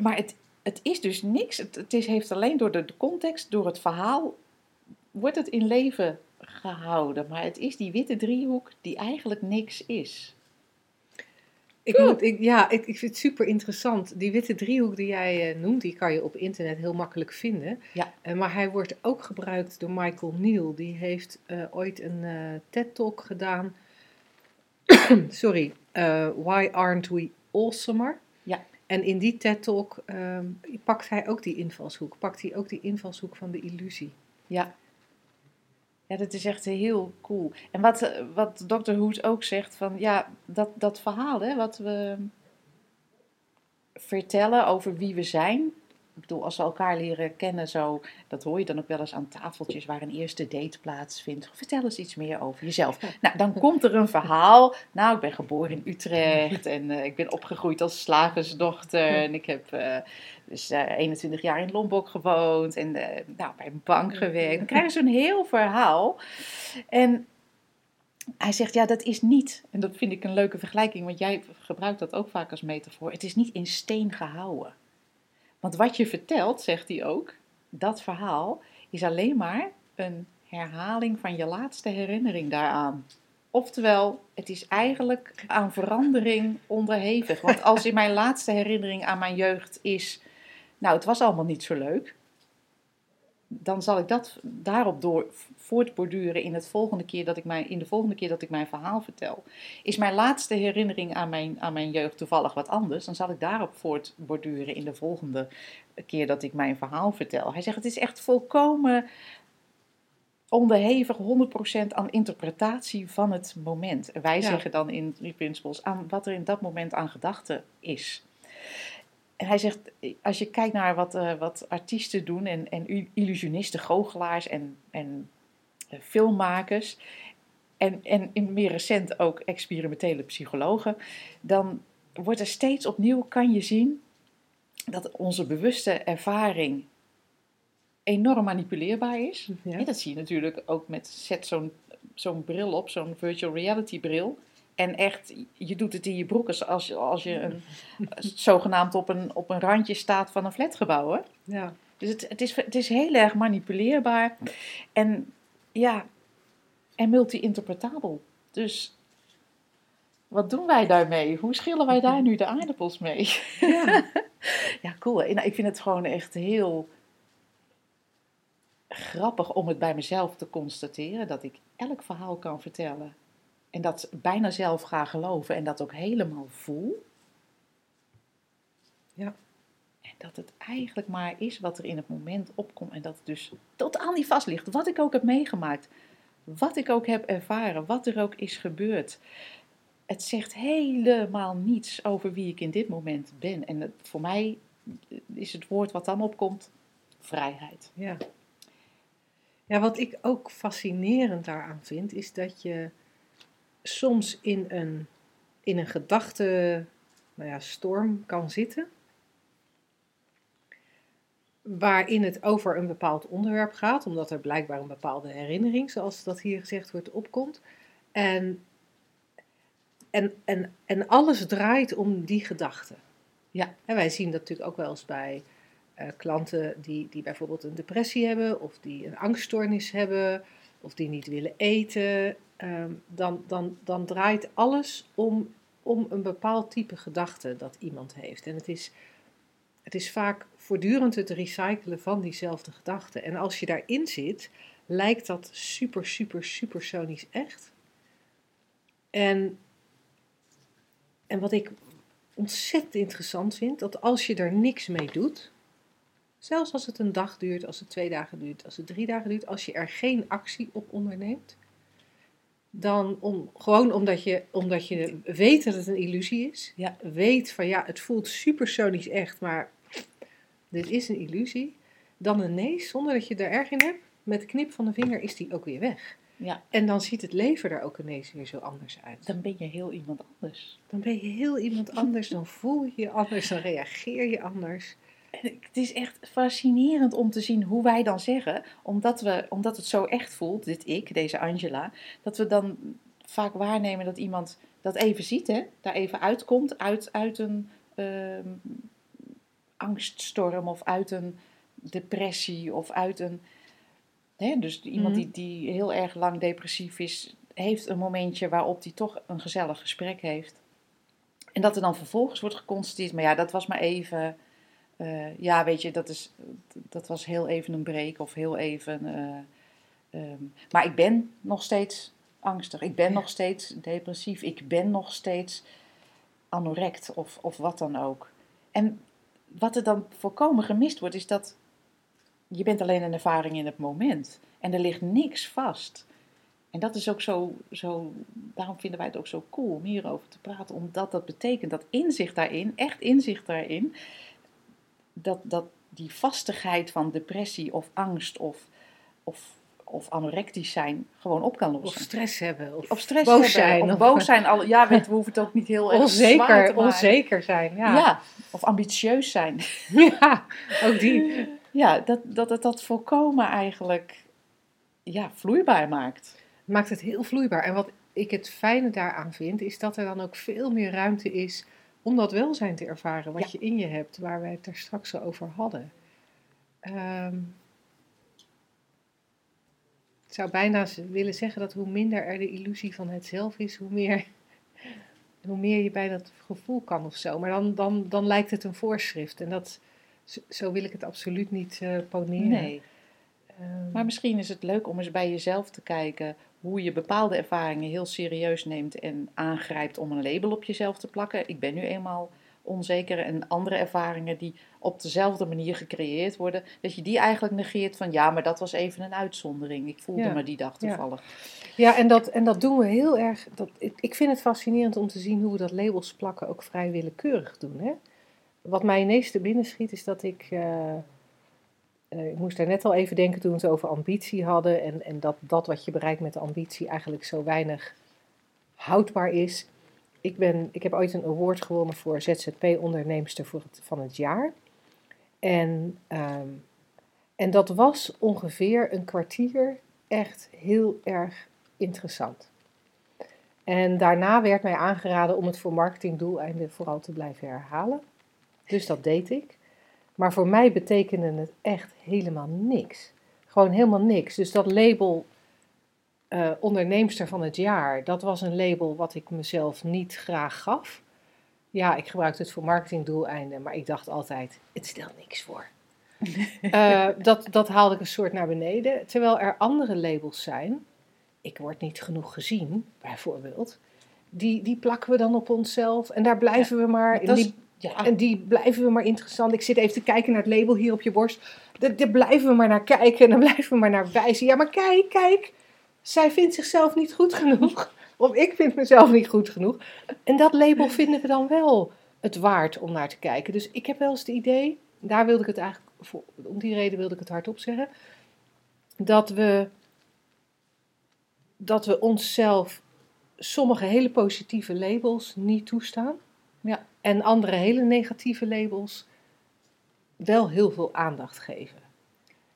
Maar het is dus niks. Het heeft alleen door de context, door het verhaal, wordt het in leven gehouden. Maar het is die witte driehoek die eigenlijk niks is. Ik vind het super interessant. Die witte driehoek die jij noemt, die kan je op internet heel makkelijk vinden. Ja. Maar hij wordt ook gebruikt door Michael Neil. Die heeft ooit een TED-talk gedaan. Sorry. Why Aren't We Awesomer? Ja. En in die TED-talk pakt hij ook die invalshoek. Pakt hij ook die invalshoek van de illusie. Ja. Ja, dat is echt heel cool. En wat Dr. Hood ook zegt, van dat verhaal, hè, wat we vertellen over wie we zijn. Ik bedoel, als we elkaar leren kennen, zo, dat hoor je dan ook wel eens aan tafeltjes waar een eerste date plaatsvindt. Vertel eens iets meer over jezelf. Nou, dan komt er een verhaal. Nou, ik ben geboren in Utrecht en ik ben opgegroeid als slagersdochter. En ik heb 21 jaar in Lombok gewoond en bij een bank gewerkt. Dan krijgen ze een heel verhaal. En hij zegt, dat is niet, en dat vind ik een leuke vergelijking, want jij gebruikt dat ook vaak als metafoor. Het is niet in steen gehouden. Want wat je vertelt, zegt hij ook, dat verhaal is alleen maar een herhaling van je laatste herinnering daaraan. Oftewel, het is eigenlijk aan verandering onderhevig. Want als in mijn laatste herinnering aan mijn jeugd is, het was allemaal niet zo leuk. dan zal ik dat daarop door voortborduren in, de volgende keer dat ik mijn verhaal vertel. Is mijn laatste herinnering aan mijn jeugd toevallig wat anders, dan zal ik daarop voortborduren in de volgende keer dat ik mijn verhaal vertel. Hij zegt, het is echt volkomen onderhevig 100% aan interpretatie van het moment. En wij zeggen dan in Three Principles aan wat er in dat moment aan gedachten is. En hij zegt, als je kijkt naar wat artiesten doen en illusionisten, goochelaars en filmmakers en in meer recent ook experimentele psychologen, dan wordt er steeds opnieuw, kan je zien, dat onze bewuste ervaring enorm manipuleerbaar is. Ja. En dat zie je natuurlijk ook met, zet zo'n bril op, zo'n virtual reality bril. En echt, je doet het in je broek als je zogenaamd op een randje staat van een flatgebouw. Hè? Ja. Dus het is heel erg manipuleerbaar en multi-interpretabel. Dus wat doen wij daarmee? Hoe schillen wij daar nu de aardappels mee? Ja, ja, cool. En ik vind het gewoon echt heel grappig om het bij mezelf te constateren dat ik elk verhaal kan vertellen. En dat bijna zelf ga geloven en dat ook helemaal voel. Ja. En dat het eigenlijk maar is wat er in het moment opkomt. En dat het dus totaal niet vast ligt. Wat ik ook heb meegemaakt. Wat ik ook heb ervaren. Wat er ook is gebeurd. Het zegt helemaal niets over wie ik in dit moment ben. En voor mij is het woord wat dan opkomt, vrijheid. Ja. Ja, wat ik ook fascinerend daaraan vind, is dat je soms in een gedachte, storm kan zitten, waarin het over een bepaald onderwerp gaat, omdat er blijkbaar een bepaalde herinnering, zoals dat hier gezegd wordt, opkomt. En alles draait om die gedachte. Ja. En wij zien dat natuurlijk ook wel eens bij klanten die bijvoorbeeld een depressie hebben, of die een angststoornis hebben, of die niet willen eten. Dan draait alles om een bepaald type gedachte dat iemand heeft. En het is vaak voortdurend het recyclen van diezelfde gedachte. En als je daarin zit, lijkt dat super, super, supersonisch echt. En wat ik ontzettend interessant vind, dat als je er niks mee doet, zelfs als het een dag duurt, als het 2 dagen duurt, als het 3 dagen duurt, als je er geen actie op onderneemt, dan omdat je weet dat het een illusie is. Ja. Weet van het voelt supersonisch echt, maar dit is een illusie. Dan zonder dat je er erg in hebt, met de knip van de vinger is die ook weer weg. Ja. En dan ziet het leven er ook ineens weer zo anders uit. Dan ben je heel iemand anders. Dan voel je je anders, dan reageer je anders. Het is echt fascinerend om te zien hoe wij dan zeggen, omdat het zo echt voelt, deze Angela, dat we dan vaak waarnemen dat iemand dat even ziet, hè, daar even uitkomt, uit een angststorm of uit een depressie of uit een... Hè, dus iemand die heel erg lang depressief is, heeft een momentje waarop die toch een gezellig gesprek heeft. En dat er dan vervolgens wordt geconstateerd, maar dat was maar even... dat was heel even een break of heel even... maar ik ben nog steeds angstig. Ik ben nog steeds depressief. Ik ben nog steeds anorect of wat dan ook. En wat er dan volkomen gemist wordt, is dat je bent alleen een ervaring in het moment. En er ligt niks vast. En dat is ook zo, daarom vinden wij het ook zo cool om hierover te praten. Omdat dat betekent dat echt inzicht daarin... Dat die vastigheid van depressie of angst of anorectisch zijn gewoon op kan lossen. Of stress hebben. Of stress boos hebben, zijn. Of boos zijn. We hoeven het ook niet heel erg zwaar te maken. Onzeker zijn. Ja. Of ambitieus zijn. Ja, ook die. Ja, dat volkomen eigenlijk vloeibaar maakt. Maakt het heel vloeibaar. En wat ik het fijne daaraan vind, is dat er dan ook veel meer ruimte is om dat welzijn te ervaren, wat je in je hebt, waar wij het daar straks over hadden. Ik zou bijna willen zeggen dat hoe minder er de illusie van het zelf is, hoe meer je bij dat gevoel kan of zo. Maar dan lijkt het een voorschrift. En dat, zo wil ik het absoluut niet poneren. Nee. Maar misschien is het leuk om eens bij jezelf te kijken hoe je bepaalde ervaringen heel serieus neemt en aangrijpt om een label op jezelf te plakken. Ik ben nu eenmaal onzeker en andere ervaringen die op dezelfde manier gecreëerd worden, dat je die eigenlijk negeert van ja, maar dat was even een uitzondering. Ik voelde me die dag toevallig. Ja, en dat doen we heel erg. Ik vind het fascinerend om te zien hoe we dat labels plakken ook vrij willekeurig doen. Hè? Wat mij ineens te binnen schiet is dat ik moest daar net al even denken toen we het over ambitie hadden en dat wat je bereikt met de ambitie eigenlijk zo weinig houdbaar is. Ik heb ooit een award gewonnen voor ZZP-onderneemster van het jaar. En dat was ongeveer een kwartier echt heel erg interessant. En daarna werd mij aangeraden om het voor marketingdoeleinden vooral te blijven herhalen. Dus dat deed ik. Maar voor mij betekende het echt helemaal niks. Gewoon helemaal niks. Dus dat label onderneemster van het jaar, dat was een label wat ik mezelf niet graag gaf. Ja, ik gebruikte het voor marketingdoeleinden, maar ik dacht altijd, het stelt niks voor. Dat haalde ik een soort naar beneden. Terwijl er andere labels zijn, ik word niet genoeg gezien, bijvoorbeeld, die plakken we dan op onszelf en daar blijven we maar. En die blijven we maar interessant. Ik zit even te kijken naar het label hier op je borst. Daar blijven we maar naar kijken en dan blijven we maar naar wijzen. Ja, maar kijk. Zij vindt zichzelf niet goed genoeg. Of ik vind mezelf niet goed genoeg. En dat label vinden we dan wel het waard om naar te kijken. Dus ik heb wel eens het idee, om die reden wilde ik het hardop zeggen, dat we onszelf sommige hele positieve labels niet toestaan. Ja. En andere hele negatieve labels wel heel veel aandacht geven.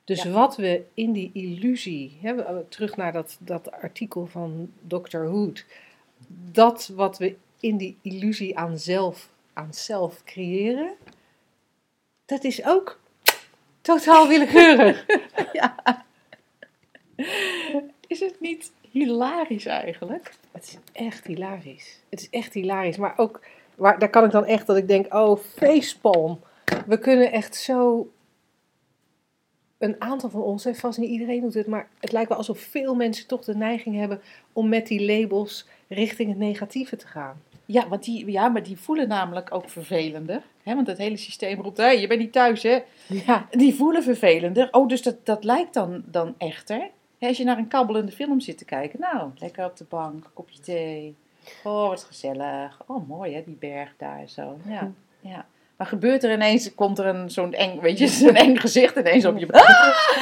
Dus wat we in die illusie, terug naar dat artikel van Dr. Hood, dat wat we in die illusie aan zelf creëren, dat is ook totaal willekeurig. Ja. Is het niet hilarisch eigenlijk? Het is echt hilarisch. Maar ook, daar kan ik dan echt dat ik denk, oh, facepalm. We kunnen echt zo... Een aantal van ons, vast niet iedereen doet het, maar het lijkt wel alsof veel mensen toch de neiging hebben om met die labels richting het negatieve te gaan. Ja, want maar die voelen namelijk ook vervelender. Hè? Want het hele systeem roept, hey, je bent niet thuis, hè? Ja. Die voelen vervelender. Oh, dus dat lijkt dan echter. Hè, als je naar een kabbelende film zit te kijken, nou, lekker op de bank, kopje thee. Oh, wat gezellig. Oh, mooi hè, die berg daar zo. Ja, ja. Maar gebeurt er ineens, komt er zo'n eng gezicht ineens op je... Ah!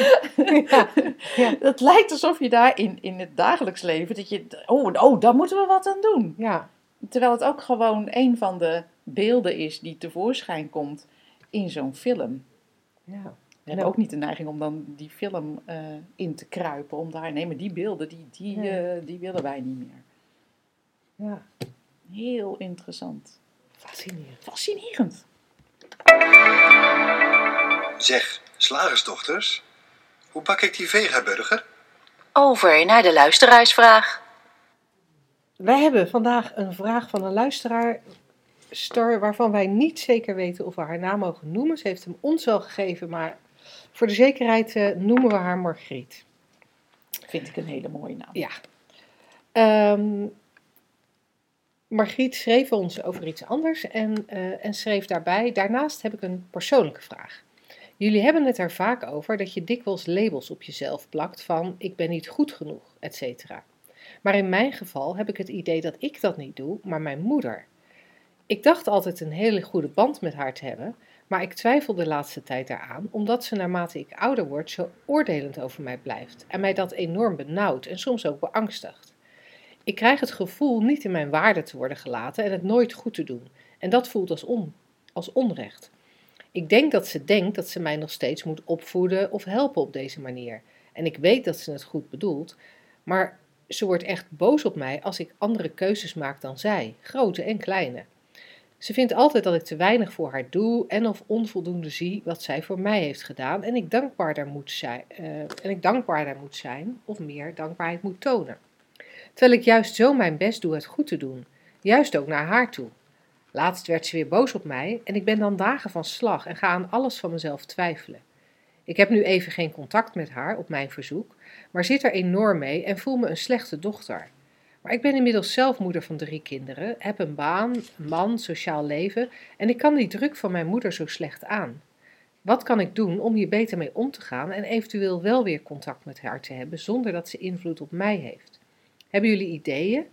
Ja, ja. Dat lijkt alsof je daar in het dagelijks leven, dat je... Oh, daar moeten we wat aan doen. Ja. Terwijl het ook gewoon een van de beelden is die tevoorschijn komt in zo'n film. Ja. We hebben ook niet de neiging om dan die film in te kruipen. Maar die beelden, die willen wij niet meer. Ja. Heel interessant. Fascinerend. Zeg, slagersdochters, hoe pak ik die vegaburger? Over naar de luisteraarsvraag. Wij hebben vandaag een vraag van een luisteraarster waarvan wij niet zeker weten of we haar naam mogen noemen. Ze heeft hem ons wel gegeven, maar voor de zekerheid noemen we haar Margriet. Vind ik een hele mooie naam. Ja. Margriet schreef ons over iets anders en schreef daarbij... Daarnaast heb ik een persoonlijke vraag. Jullie hebben het er vaak over dat je dikwijls labels op jezelf plakt van... ik ben niet goed genoeg, et cetera. Maar in mijn geval heb ik het idee dat ik dat niet doe, maar mijn moeder. Ik dacht altijd een hele goede band met haar te hebben... maar ik twijfel de laatste tijd daaraan... omdat ze naarmate ik ouder word zo oordelend over mij blijft... en mij dat enorm benauwt en soms ook beangstigt. Ik krijg het gevoel niet in mijn waarde te worden gelaten en het nooit goed te doen. En dat voelt als onrecht. Ik denk dat ze denkt dat ze mij nog steeds moet opvoeden of helpen op deze manier. En ik weet dat ze het goed bedoelt, maar ze wordt echt boos op mij als ik andere keuzes maak dan zij, grote en kleine. Ze vindt altijd dat ik te weinig voor haar doe en of onvoldoende zie wat zij voor mij heeft gedaan en ik dankbaarder moet zijn of meer dankbaarheid moet tonen. Terwijl ik juist zo mijn best doe het goed te doen, juist ook naar haar toe. Laatst werd ze weer boos op mij en ik ben dan dagen van slag en ga aan alles van mezelf twijfelen. Ik heb nu even geen contact met haar op mijn verzoek, maar zit er enorm mee en voel me een slechte dochter. Maar ik ben inmiddels zelf moeder van 3 kinderen, heb een baan, een man, sociaal leven en ik kan die druk van mijn moeder zo slecht aan. Wat kan ik doen om hier beter mee om te gaan en eventueel wel weer contact met haar te hebben zonder dat ze invloed op mij heeft? Hebben jullie ideeën?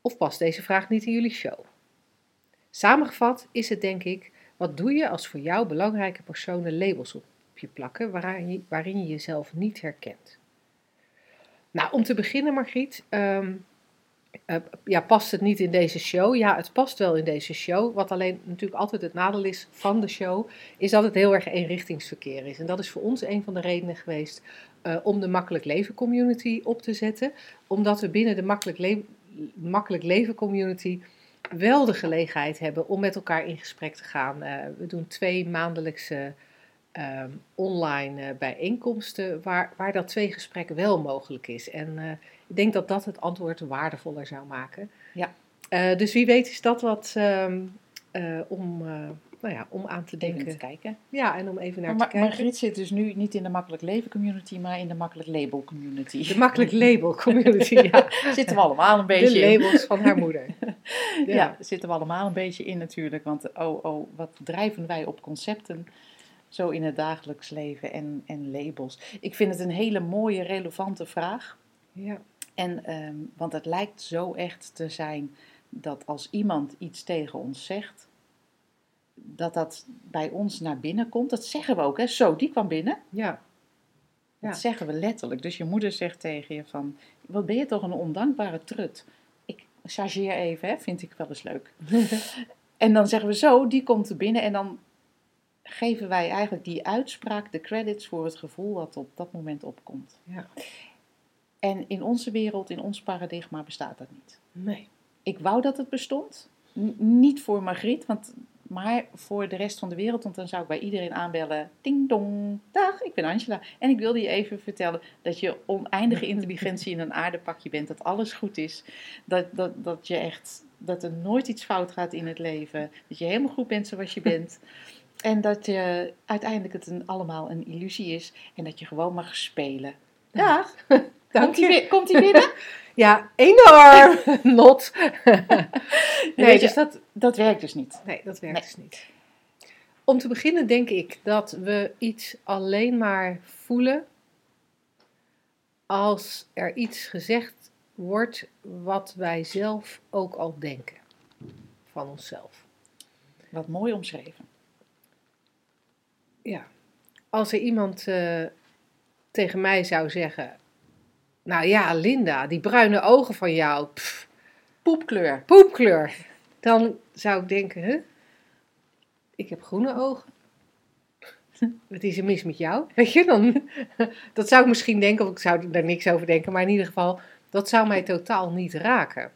Of past deze vraag niet in jullie show? Samengevat is het denk ik, wat doe je als voor jou belangrijke personen labels op je plakken waarin je jezelf niet herkent? Nou, om te beginnen, Margriet, past het niet in deze show? Ja, het past wel in deze show. Wat alleen natuurlijk altijd het nadeel is van de show, is dat het heel erg eenrichtingsverkeer is. En dat is voor ons een van de redenen geweest om de Makkelijk Leven Community op te zetten. Omdat we binnen de Makkelijk Leven Community wel de gelegenheid hebben om met elkaar in gesprek te gaan. We doen 2 maandelijkse online bijeenkomsten waar dat 2 gesprek wel mogelijk is. En ik denk dat dat het antwoord waardevoller zou maken. Ja. Dus wie weet is dat wat om aan te denken. Even te kijken. Ja, en om even naar te kijken. Margriet zit dus nu niet in de Makkelijk Leven Community, maar in de Makkelijk Label Community. De Makkelijk Label Community, ja. Zitten we allemaal een beetje in. De labels van haar moeder. Ja, zitten we allemaal een beetje in natuurlijk. Want wat drijven wij op concepten. Zo in het dagelijks leven en labels. Ik vind het een hele mooie, relevante vraag. Ja. Want het lijkt zo echt te zijn dat als iemand iets tegen ons zegt, dat bij ons naar binnen komt. Dat zeggen we ook, hè? Zo, die kwam binnen. Ja. Ja. Dat zeggen we letterlijk. Dus je moeder zegt tegen je van, wat ben je toch een ondankbare trut. Ik chargeer even, hè? Vind ik wel eens leuk. En dan zeggen we zo, die komt er binnen en dan geven wij eigenlijk die uitspraak de credits voor het gevoel wat op dat moment opkomt. Ja. En in onze wereld, in ons paradigma bestaat dat niet. Nee. Ik wou dat het bestond. Niet voor Margriet, maar voor de rest van de wereld. Want dan zou ik bij iedereen aanbellen. Ding dong, dag, ik ben Angela. En ik wilde je even vertellen dat je oneindige intelligentie in een aardepakje bent. Dat alles goed is. Dat je echt, dat er nooit iets fout gaat in het leven. Dat je helemaal goed bent zoals je bent. En dat je uiteindelijk allemaal een illusie is. En dat je gewoon mag spelen. Dag. Komt hij binnen? Ja, enorm. Not. Nee, dus dat werkt dus niet. Nee, dat werkt dus niet. Om te beginnen denk ik dat we iets alleen maar voelen als er iets gezegd wordt wat wij zelf ook al denken van onszelf. Wat mooi omschreven. Ja, als er iemand tegen mij zou zeggen, nou ja, Linda, die bruine ogen van jou, pff, poepkleur. Poepkleur. Dan zou ik denken, huh? Ik heb groene ogen. Wat is er mis met jou? Weet je, dan, dat zou ik misschien denken, of ik zou daar niks over denken, maar in ieder geval, dat zou mij totaal niet raken.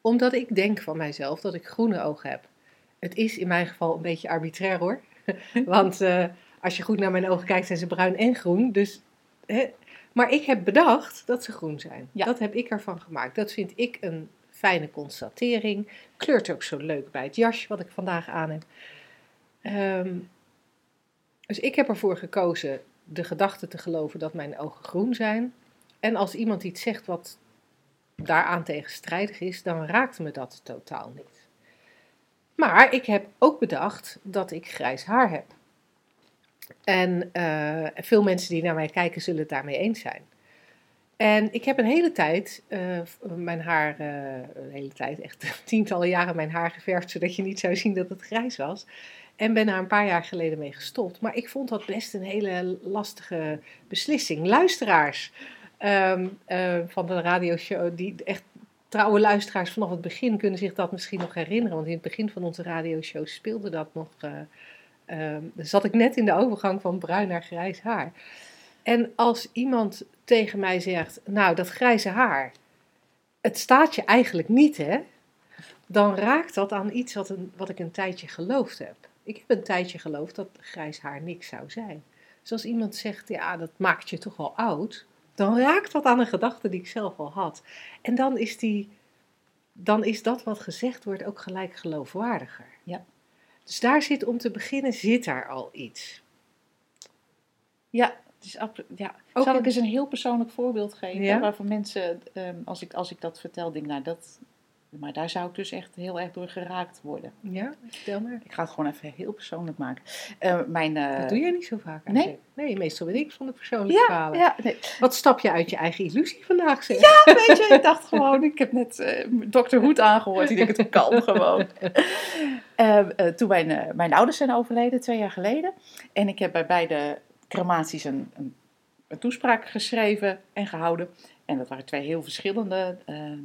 Omdat ik denk van mijzelf dat ik groene ogen heb. Het is in mijn geval een beetje arbitrair hoor. Want als je goed naar mijn ogen kijkt, zijn ze bruin en groen. Dus, hè? Maar ik heb bedacht dat ze groen zijn. Ja. Dat heb ik ervan gemaakt. Dat vind ik een fijne constatering. Kleurt ook zo leuk bij het jasje wat ik vandaag aan heb. Dus ik heb ervoor gekozen de gedachte te geloven dat mijn ogen groen zijn. En als iemand iets zegt wat daaraan tegenstrijdig is, dan raakt me dat totaal niet. Maar ik heb ook bedacht dat ik grijs haar heb. En veel mensen die naar mij kijken zullen het daarmee eens zijn. En ik heb een hele tijd echt tientallen jaren mijn haar geverfd, zodat je niet zou zien dat het grijs was. En ben daar een paar jaar geleden mee gestopt. Maar ik vond dat best een hele lastige beslissing. Luisteraars van de radioshow die echt... Trouwe luisteraars vanaf het begin kunnen zich dat misschien nog herinneren. Want in het begin van onze radioshow speelde dat nog. Zat ik net in de overgang van bruin naar grijs haar. En als iemand tegen mij zegt, nou dat grijze haar, het staat je eigenlijk niet hè. Dan raakt dat aan iets wat ik een tijdje geloofd heb. Ik heb een tijdje geloofd dat grijs haar niks zou zijn. Dus als iemand zegt, ja dat maakt je toch wel oud, dan raakt dat aan een gedachte die ik zelf al had. En dan is dat wat gezegd wordt ook gelijk geloofwaardiger. Ja. Dus daar zit, om te beginnen, zit daar al iets. Ja, het is ja. Okay. Zal ik eens een heel persoonlijk voorbeeld geven? Ja? Waarvan mensen, als ik dat vertel, denk ik, nou dat... Maar daar zou ik dus echt heel erg door geraakt worden. Ja, vertel maar. Ik ga het gewoon even heel persoonlijk maken. Dat doe jij niet zo vaak eigenlijk. Nee, meestal ben ik van de persoonlijke verhalen. Ja, nee. Wat stap je uit je eigen illusie vandaag, zeg? Ja, weet je, ik dacht gewoon... Ik heb net Dr. Hoed aangehoord. Die denkt, het kan gewoon. Toen mijn ouders zijn overleden, 2 jaar geleden. En ik heb bij beide crematies een toespraak geschreven en gehouden. En dat waren 2 heel verschillende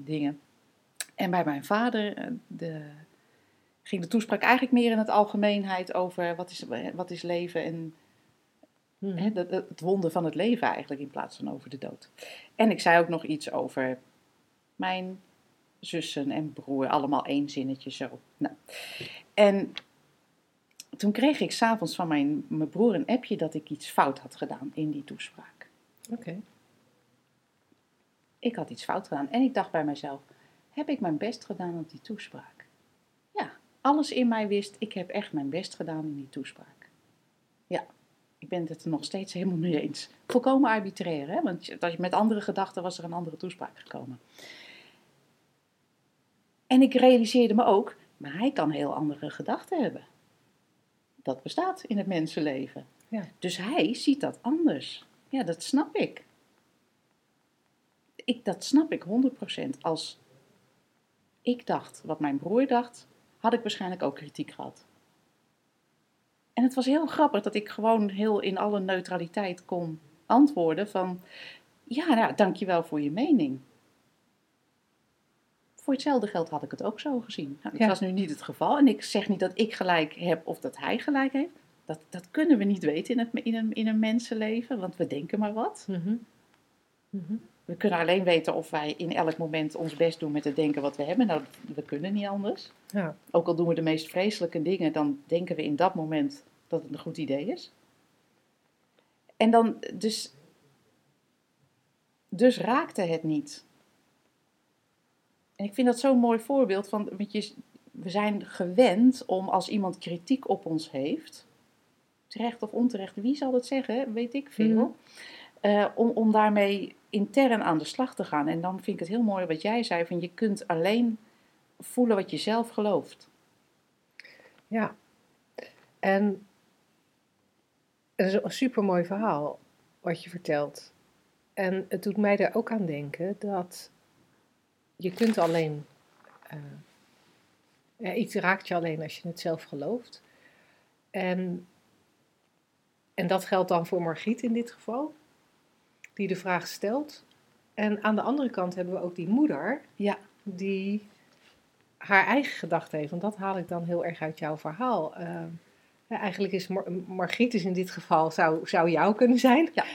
dingen. En bij mijn vader ging de toespraak eigenlijk meer in het algemeenheid over wat is leven en het wonder van het leven eigenlijk in plaats van over de dood. En ik zei ook nog iets over mijn zussen en broer, allemaal 1 zinnetje zo. Nou. En toen kreeg ik 's avonds van mijn broer een appje dat ik iets fout had gedaan in die toespraak. Oké. Ik had iets fout gedaan en ik dacht bij mezelf... Heb ik mijn best gedaan op die toespraak? Ja, alles in mij wist, ik heb echt mijn best gedaan in die toespraak. Ja, ik ben het er nog steeds helemaal mee eens. Volkomen arbitrair, hè? Want met andere gedachten was er een andere toespraak gekomen. En ik realiseerde me ook, maar hij kan heel andere gedachten hebben. Dat bestaat in het mensenleven. Ja. Dus hij ziet dat anders. Ja, dat snap ik. Dat snap ik 100%. Als... Ik dacht, wat mijn broer dacht, had ik waarschijnlijk ook kritiek gehad. En het was heel grappig dat ik gewoon heel in alle neutraliteit kon antwoorden van... Ja, nou, dankjewel voor je mening. Voor hetzelfde geld had ik het ook zo gezien. Nou, dat was nu niet het geval. En ik zeg niet dat ik gelijk heb of dat hij gelijk heeft. Dat kunnen we niet weten in een mensenleven, want we denken maar wat. We kunnen alleen weten of wij in elk moment ons best doen met het denken wat we hebben. Nou, we kunnen niet anders. Ja. Ook al doen we de meest vreselijke dingen, dan denken we in dat moment dat het een goed idee is. En dan, dus raakte het niet. En ik vind dat zo'n mooi voorbeeld van, we zijn gewend om als iemand kritiek op ons heeft, terecht of onterecht, wie zal het zeggen, weet ik veel, om daarmee intern aan de slag te gaan. En dan vind ik het heel mooi wat jij zei, van je kunt alleen voelen wat je zelf gelooft. Ja, en het is een supermooi verhaal wat je vertelt. En het doet mij daar ook aan denken dat je kunt alleen... iets raakt je alleen als je het zelf gelooft. En dat geldt dan voor Margriet in dit geval, die de vraag stelt. En aan de andere kant hebben we ook die moeder... Ja. Die haar eigen gedachten heeft. Want dat haal ik dan heel erg uit jouw verhaal. Eigenlijk is Margriet in dit geval... zou jou kunnen zijn. Ja.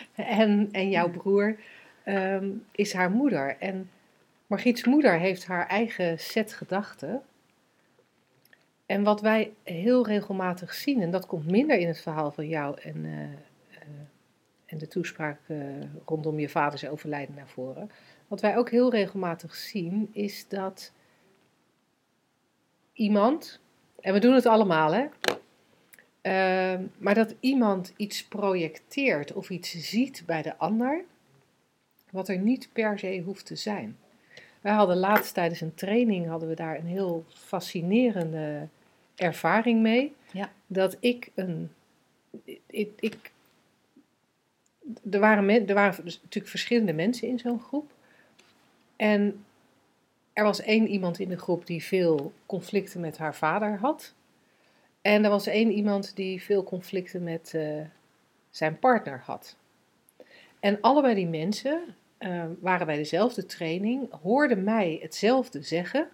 En jouw broer is haar moeder. En Margriets moeder heeft haar eigen set gedachten. En wat wij heel regelmatig zien... en dat komt minder in het verhaal van jou... En de toespraak rondom je vaders overlijden naar voren. Wat wij ook heel regelmatig zien is dat iemand, en we doen het allemaal hè, maar dat iemand iets projecteert of iets ziet bij de ander, wat er niet per se hoeft te zijn. Wij hadden laatst tijdens een training, daar een heel fascinerende ervaring mee. Ja. Dat Er waren natuurlijk verschillende mensen in zo'n groep. En er was 1 iemand in de groep die veel conflicten met haar vader had. En er was 1 iemand die veel conflicten met zijn partner had. En allebei die mensen waren bij dezelfde training, hoorden mij hetzelfde zeggen.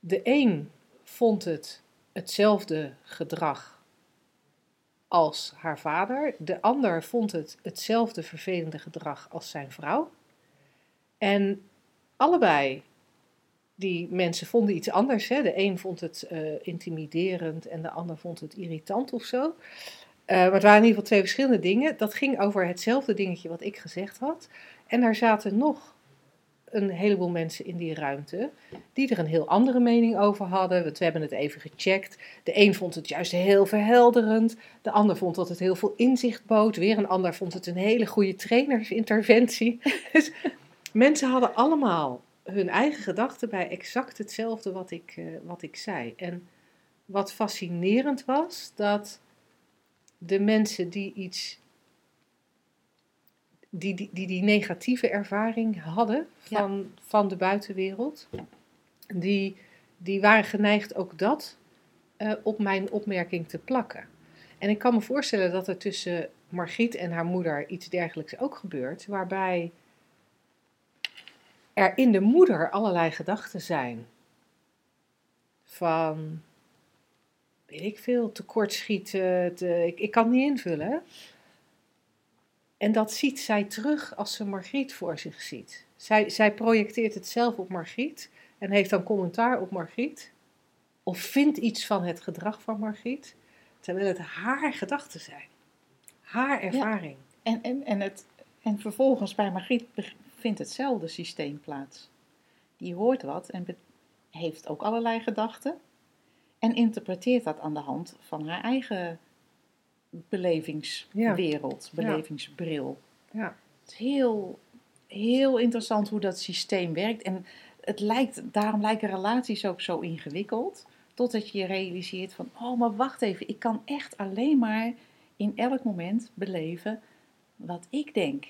De een vond het hetzelfde gedrag als haar vader. De ander vond het hetzelfde vervelende gedrag als zijn vrouw. En allebei die mensen vonden iets anders. Hè? De een vond het intimiderend en de ander vond het irritant of zo. Maar het waren in ieder geval 2 verschillende dingen. Dat ging over hetzelfde dingetje wat ik gezegd had. En daar zaten nog een heleboel mensen in die ruimte die er een heel andere mening over hadden. We hebben het even gecheckt. De een vond het juist heel verhelderend. De ander vond dat het heel veel inzicht bood. Weer een ander vond het een hele goede trainersinterventie. Dus mensen hadden allemaal hun eigen gedachten bij exact hetzelfde wat ik zei. En wat fascinerend was, dat de mensen die negatieve ervaring hadden van de buitenwereld, die waren geneigd ook dat op mijn opmerking te plakken. En ik kan me voorstellen dat er tussen Margriet en haar moeder iets dergelijks ook gebeurt, waarbij er in de moeder allerlei gedachten zijn van, weet ik veel, tekortschieten, ik kan het niet invullen. En dat ziet zij terug als ze Margriet voor zich ziet. Zij projecteert het zelf op Margriet en heeft dan commentaar op Margriet. Of vindt iets van het gedrag van Margriet, terwijl het haar gedachten zijn. Haar ervaring. Ja. En vervolgens bij Margriet vindt hetzelfde systeem plaats. Die hoort wat en heeft ook allerlei gedachten. En interpreteert dat aan de hand van haar eigen belevingswereld, belevingsbril. Ja. Het is heel, heel interessant hoe dat systeem werkt. En daarom lijken relaties ook zo ingewikkeld, totdat je realiseert van, oh, maar wacht even, ik kan echt alleen maar in elk moment beleven wat ik denk.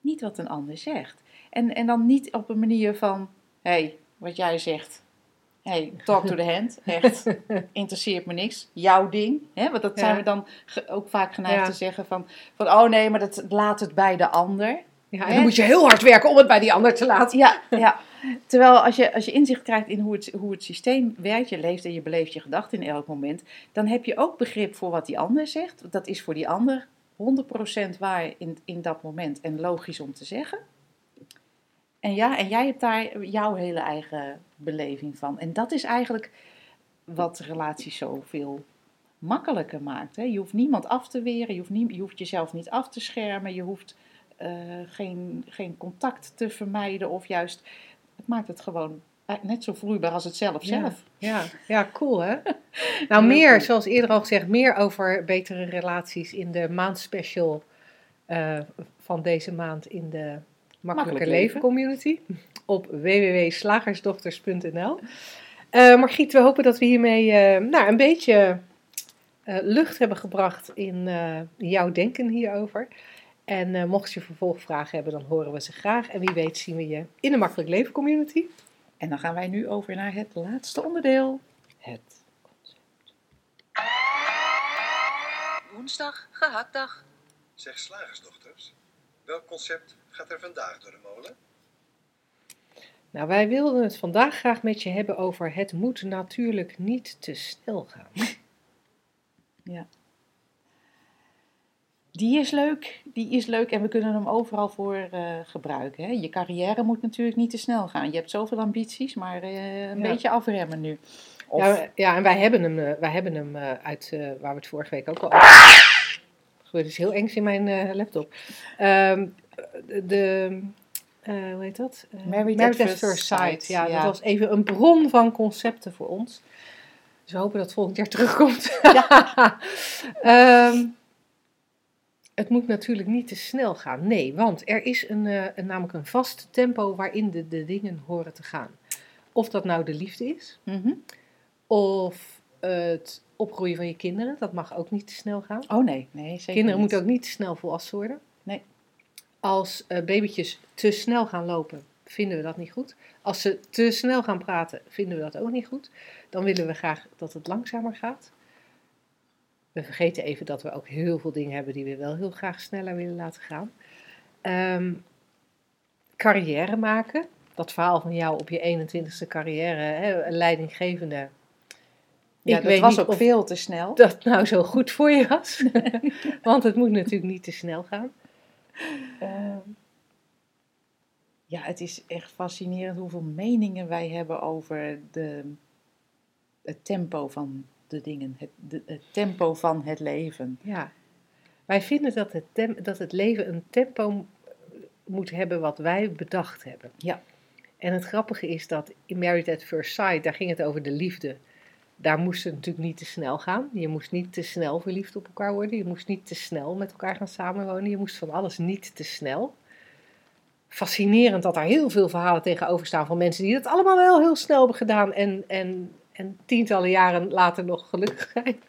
Niet wat een ander zegt. En dan niet op een manier van, hé, wat jij zegt, hey, talk to the hand, echt, interesseert me niks, jouw ding. Hè? Want dat zijn we dan ook vaak geneigd te zeggen van, oh nee, maar dat laat het bij de ander. Ja, en dan moet je heel hard werken om het bij die ander te laten. Ja, ja. Terwijl als je inzicht krijgt in hoe het systeem werkt, je leeft en je beleeft je gedachten in elk moment, dan heb je ook begrip voor wat die ander zegt. Dat is voor die ander 100% waar in dat moment en logisch om te zeggen. En jij hebt daar jouw hele eigen beleving van. En dat is eigenlijk wat relaties zoveel makkelijker maakt. Hè? Je hoeft niemand af te weren, je hoeft jezelf niet af te schermen, je hoeft geen contact te vermijden of juist, het maakt het gewoon net zo vloeibaar als het zelf. Ja, cool hè? Nou meer, zoals eerder al gezegd, meer over betere relaties in de maandspecial van deze maand in de Makkelijker Leven Community op www.slagersdochters.nl. Margriet, we hopen dat we hiermee een beetje lucht hebben gebracht in jouw denken hierover. En mocht je vervolgvragen hebben, dan horen we ze graag. En wie weet zien we je in de Makkelijk Leven Community. En dan gaan wij nu over naar het laatste onderdeel. Het concept. Woensdag, gehaktdag. Zeg Slagersdochters, welk concept gaat er vandaag door de molen? Nou, wij wilden het vandaag graag met je hebben over het moet natuurlijk niet te snel gaan. Ja. Die is leuk en we kunnen hem overal voor gebruiken. Hè? Je carrière moet natuurlijk niet te snel gaan. Je hebt zoveel ambities, maar een beetje afremmen nu. Of... Ja, en wij hebben hem uit waar we het vorige week ook al over... Het is heel eng in mijn laptop. Hoe heet dat? Married at First Sight. Ja, ja, dat was even een bron van concepten voor ons. Dus we hopen dat het volgend jaar terugkomt. Ja. Het moet natuurlijk niet te snel gaan. Nee, want er is namelijk een vast tempo waarin de dingen horen te gaan. Of dat nou de liefde is. Mm-hmm. Of het opgroeien van je kinderen, dat mag ook niet te snel gaan. Oh nee zeker kinderen niet. Moeten ook niet te snel volwassen worden. Nee. Als babytjes te snel gaan lopen, vinden we dat niet goed. Als ze te snel gaan praten, vinden we dat ook niet goed. Dan willen we graag dat het langzamer gaat. We vergeten even dat we ook heel veel dingen hebben die we wel heel graag sneller willen laten gaan. Carrière maken. Dat verhaal van jou op je 21ste carrière, hè, leidinggevende... Ja, ik weet niet of veel te snel. Dat nou zo goed voor je was. Want het moet natuurlijk niet te snel gaan. Ja, het is echt fascinerend hoeveel meningen wij hebben over het tempo van de dingen. Het tempo van het leven. Ja, wij vinden dat het leven een tempo moet hebben wat wij bedacht hebben. Ja. En het grappige is dat in Married at First Sight, daar ging het over de liefde. Daar moest het natuurlijk niet te snel gaan. Je moest niet te snel verliefd op elkaar worden. Je moest niet te snel met elkaar gaan samenwonen. Je moest van alles niet te snel. Fascinerend dat daar heel veel verhalen tegenover staan van mensen die dat allemaal wel heel snel hebben gedaan. En tientallen jaren later nog gelukkig zijn.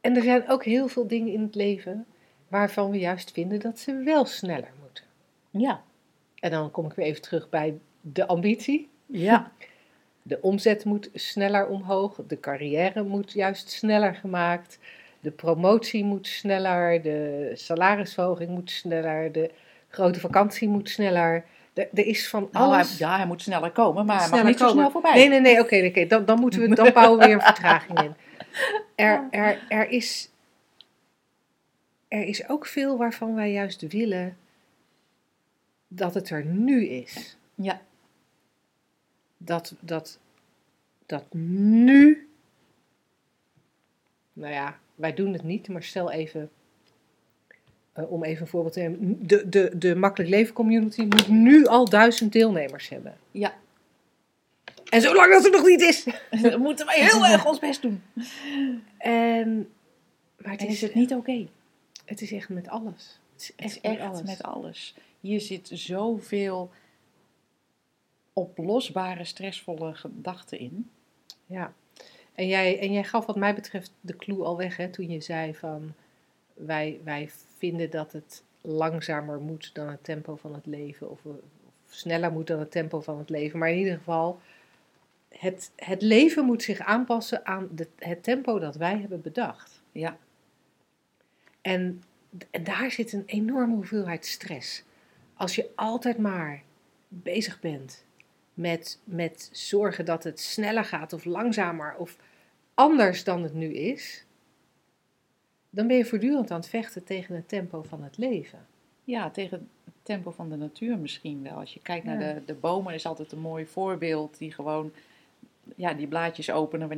En er zijn ook heel veel dingen in het leven waarvan we juist vinden dat ze wel sneller moeten. Ja. En dan kom ik weer even terug bij de ambitie. Ja. De omzet moet sneller omhoog, de carrière moet juist sneller gemaakt, de promotie moet sneller, de salarisverhoging moet sneller, de grote vakantie moet sneller. Er is van alles. Nou, hij moet sneller komen, maar hij mag niet zo snel voorbij. Nee, oké. Dan bouwen we weer een vertraging in. Er is ook veel waarvan wij juist willen dat het er nu is. Ja. Dat nu, nou ja, wij doen het niet, maar stel even, om even een voorbeeld te nemen, de Makkelijk Leven Community moet nu al 1000 deelnemers hebben. Ja. En zolang dat er nog niet is, moeten wij heel erg ons best doen. Maar is het niet oké? Het is echt met alles. Het is echt met alles. Hier zit zoveel oplosbare, stressvolle gedachten in. Ja, en jij gaf wat mij betreft de clue al weg, hè, toen je zei van wij vinden dat het langzamer moet dan het tempo van het leven, of sneller moet dan het tempo van het leven, maar in ieder geval het leven moet zich aanpassen aan het tempo dat wij hebben bedacht. Ja. En daar zit een enorme hoeveelheid stress. Als je altijd maar bezig bent met zorgen dat het sneller gaat of langzamer of anders dan het nu is, dan ben je voortdurend aan het vechten tegen het tempo van het leven. Ja, tegen het tempo van de natuur misschien wel. Als je kijkt naar de bomen, is altijd een mooi voorbeeld die gewoon, ja, die blaadjes openen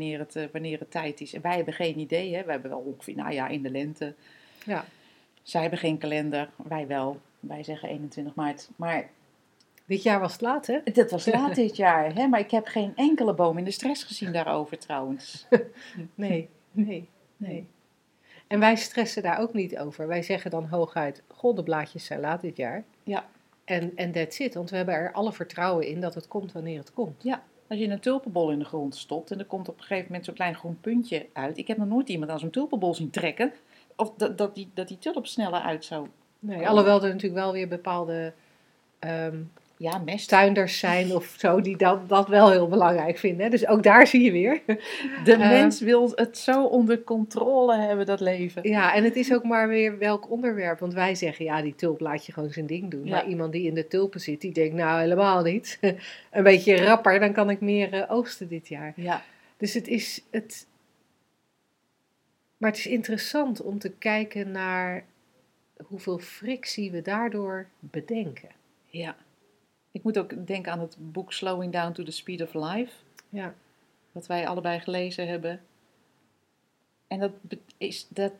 wanneer het tijd is. En wij hebben geen idee, hè? We hebben wel ongeveer, nou ja, in de lente. Ja. Zij hebben geen kalender, wij wel. Wij zeggen 21 maart, maar dit jaar was het laat, hè? Dat was laat dit jaar, hè? Maar ik heb geen enkele boom in de stress gezien daarover trouwens. Nee. En wij stressen daar ook niet over. Wij zeggen dan hooguit, god, de blaadjes zijn laat dit jaar. Ja. En that's it, want we hebben er alle vertrouwen in dat het komt wanneer het komt. Ja, als je een tulpenbol in de grond stopt en er komt op een gegeven moment zo'n klein groen puntje uit. Ik heb nog nooit iemand aan zo'n tulpenbol zien trekken. Of dat die tulp sneller uit zou komen. Nee, alhoewel er natuurlijk wel weer bepaalde tuinders zijn of zo, die dat wel heel belangrijk vinden. Hè? Dus ook daar zie je weer. De mens wil het zo onder controle hebben, dat leven. Ja, en het is ook maar weer welk onderwerp. Want wij zeggen, ja, die tulp laat je gewoon zijn ding doen. Ja. Maar iemand die in de tulpen zit, die denkt, nou, helemaal niet. Een beetje rapper, dan kan ik meer oogsten dit jaar. Ja. Dus het is... Maar het is interessant om te kijken naar hoeveel frictie we daardoor bedenken. Ja. Ik moet ook denken aan het boek Slowing Down to the Speed of Life. Ja. Wat wij allebei gelezen hebben. En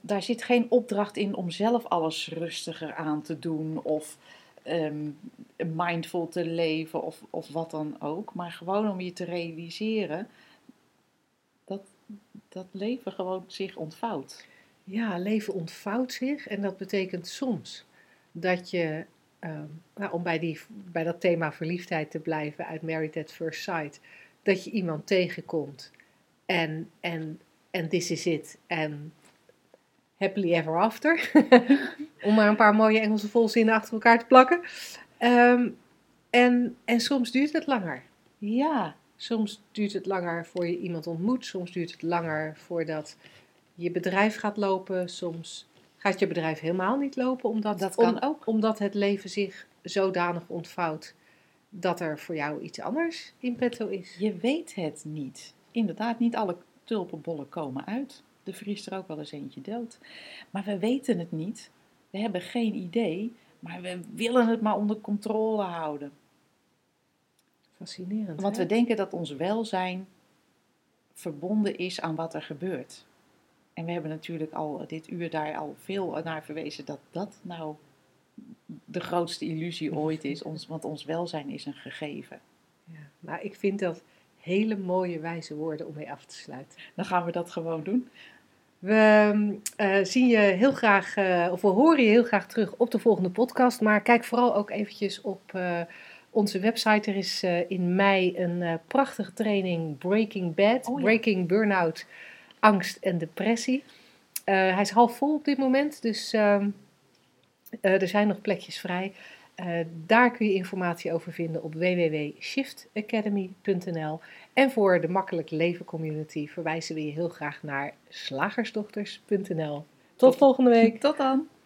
daar zit geen opdracht in om zelf alles rustiger aan te doen. Of mindful te leven. Of wat dan ook. Maar gewoon om je te realiseren dat leven gewoon zich ontvouwt. Ja, leven ontvouwt zich. En dat betekent soms dat je... Nou, om bij dat thema verliefdheid te blijven uit Married at First Sight, dat je iemand tegenkomt en this is it en happily ever after, om maar een paar mooie Engelse volzinnen achter elkaar te plakken. En soms duurt het langer. Ja, soms duurt het langer voor je iemand ontmoet, soms duurt het langer voordat je bedrijf gaat lopen, soms... Gaat je bedrijf helemaal niet lopen, omdat het leven zich zodanig ontvouwt dat er voor jou iets anders in petto is? Je weet het niet. Inderdaad, niet alle tulpenbollen komen uit. Er vriest er ook wel eens eentje dood. Maar we weten het niet. We hebben geen idee, maar we willen het maar onder controle houden. Fascinerend. Want we denken dat ons welzijn verbonden is aan wat er gebeurt. En we hebben natuurlijk al dit uur daar al veel naar verwezen dat dat nou de grootste illusie ooit is. Want ons welzijn is een gegeven. Ja, maar ik vind dat hele mooie wijze woorden om mee af te sluiten. Dan gaan we dat gewoon doen. We zien je heel graag, of we horen je heel graag terug op de volgende podcast. Maar kijk vooral ook eventjes op onze website. Er is in mei een prachtige training Breaking Bad, oh ja. Breaking Burnout, Angst en Depressie. Hij is half vol op dit moment, dus er zijn nog plekjes vrij. Daar kun je informatie over vinden op www.shiftacademy.nl. En voor de Makkelijk Leven Community verwijzen we je heel graag naar slagersdochters.nl. Tot volgende week. Tot dan.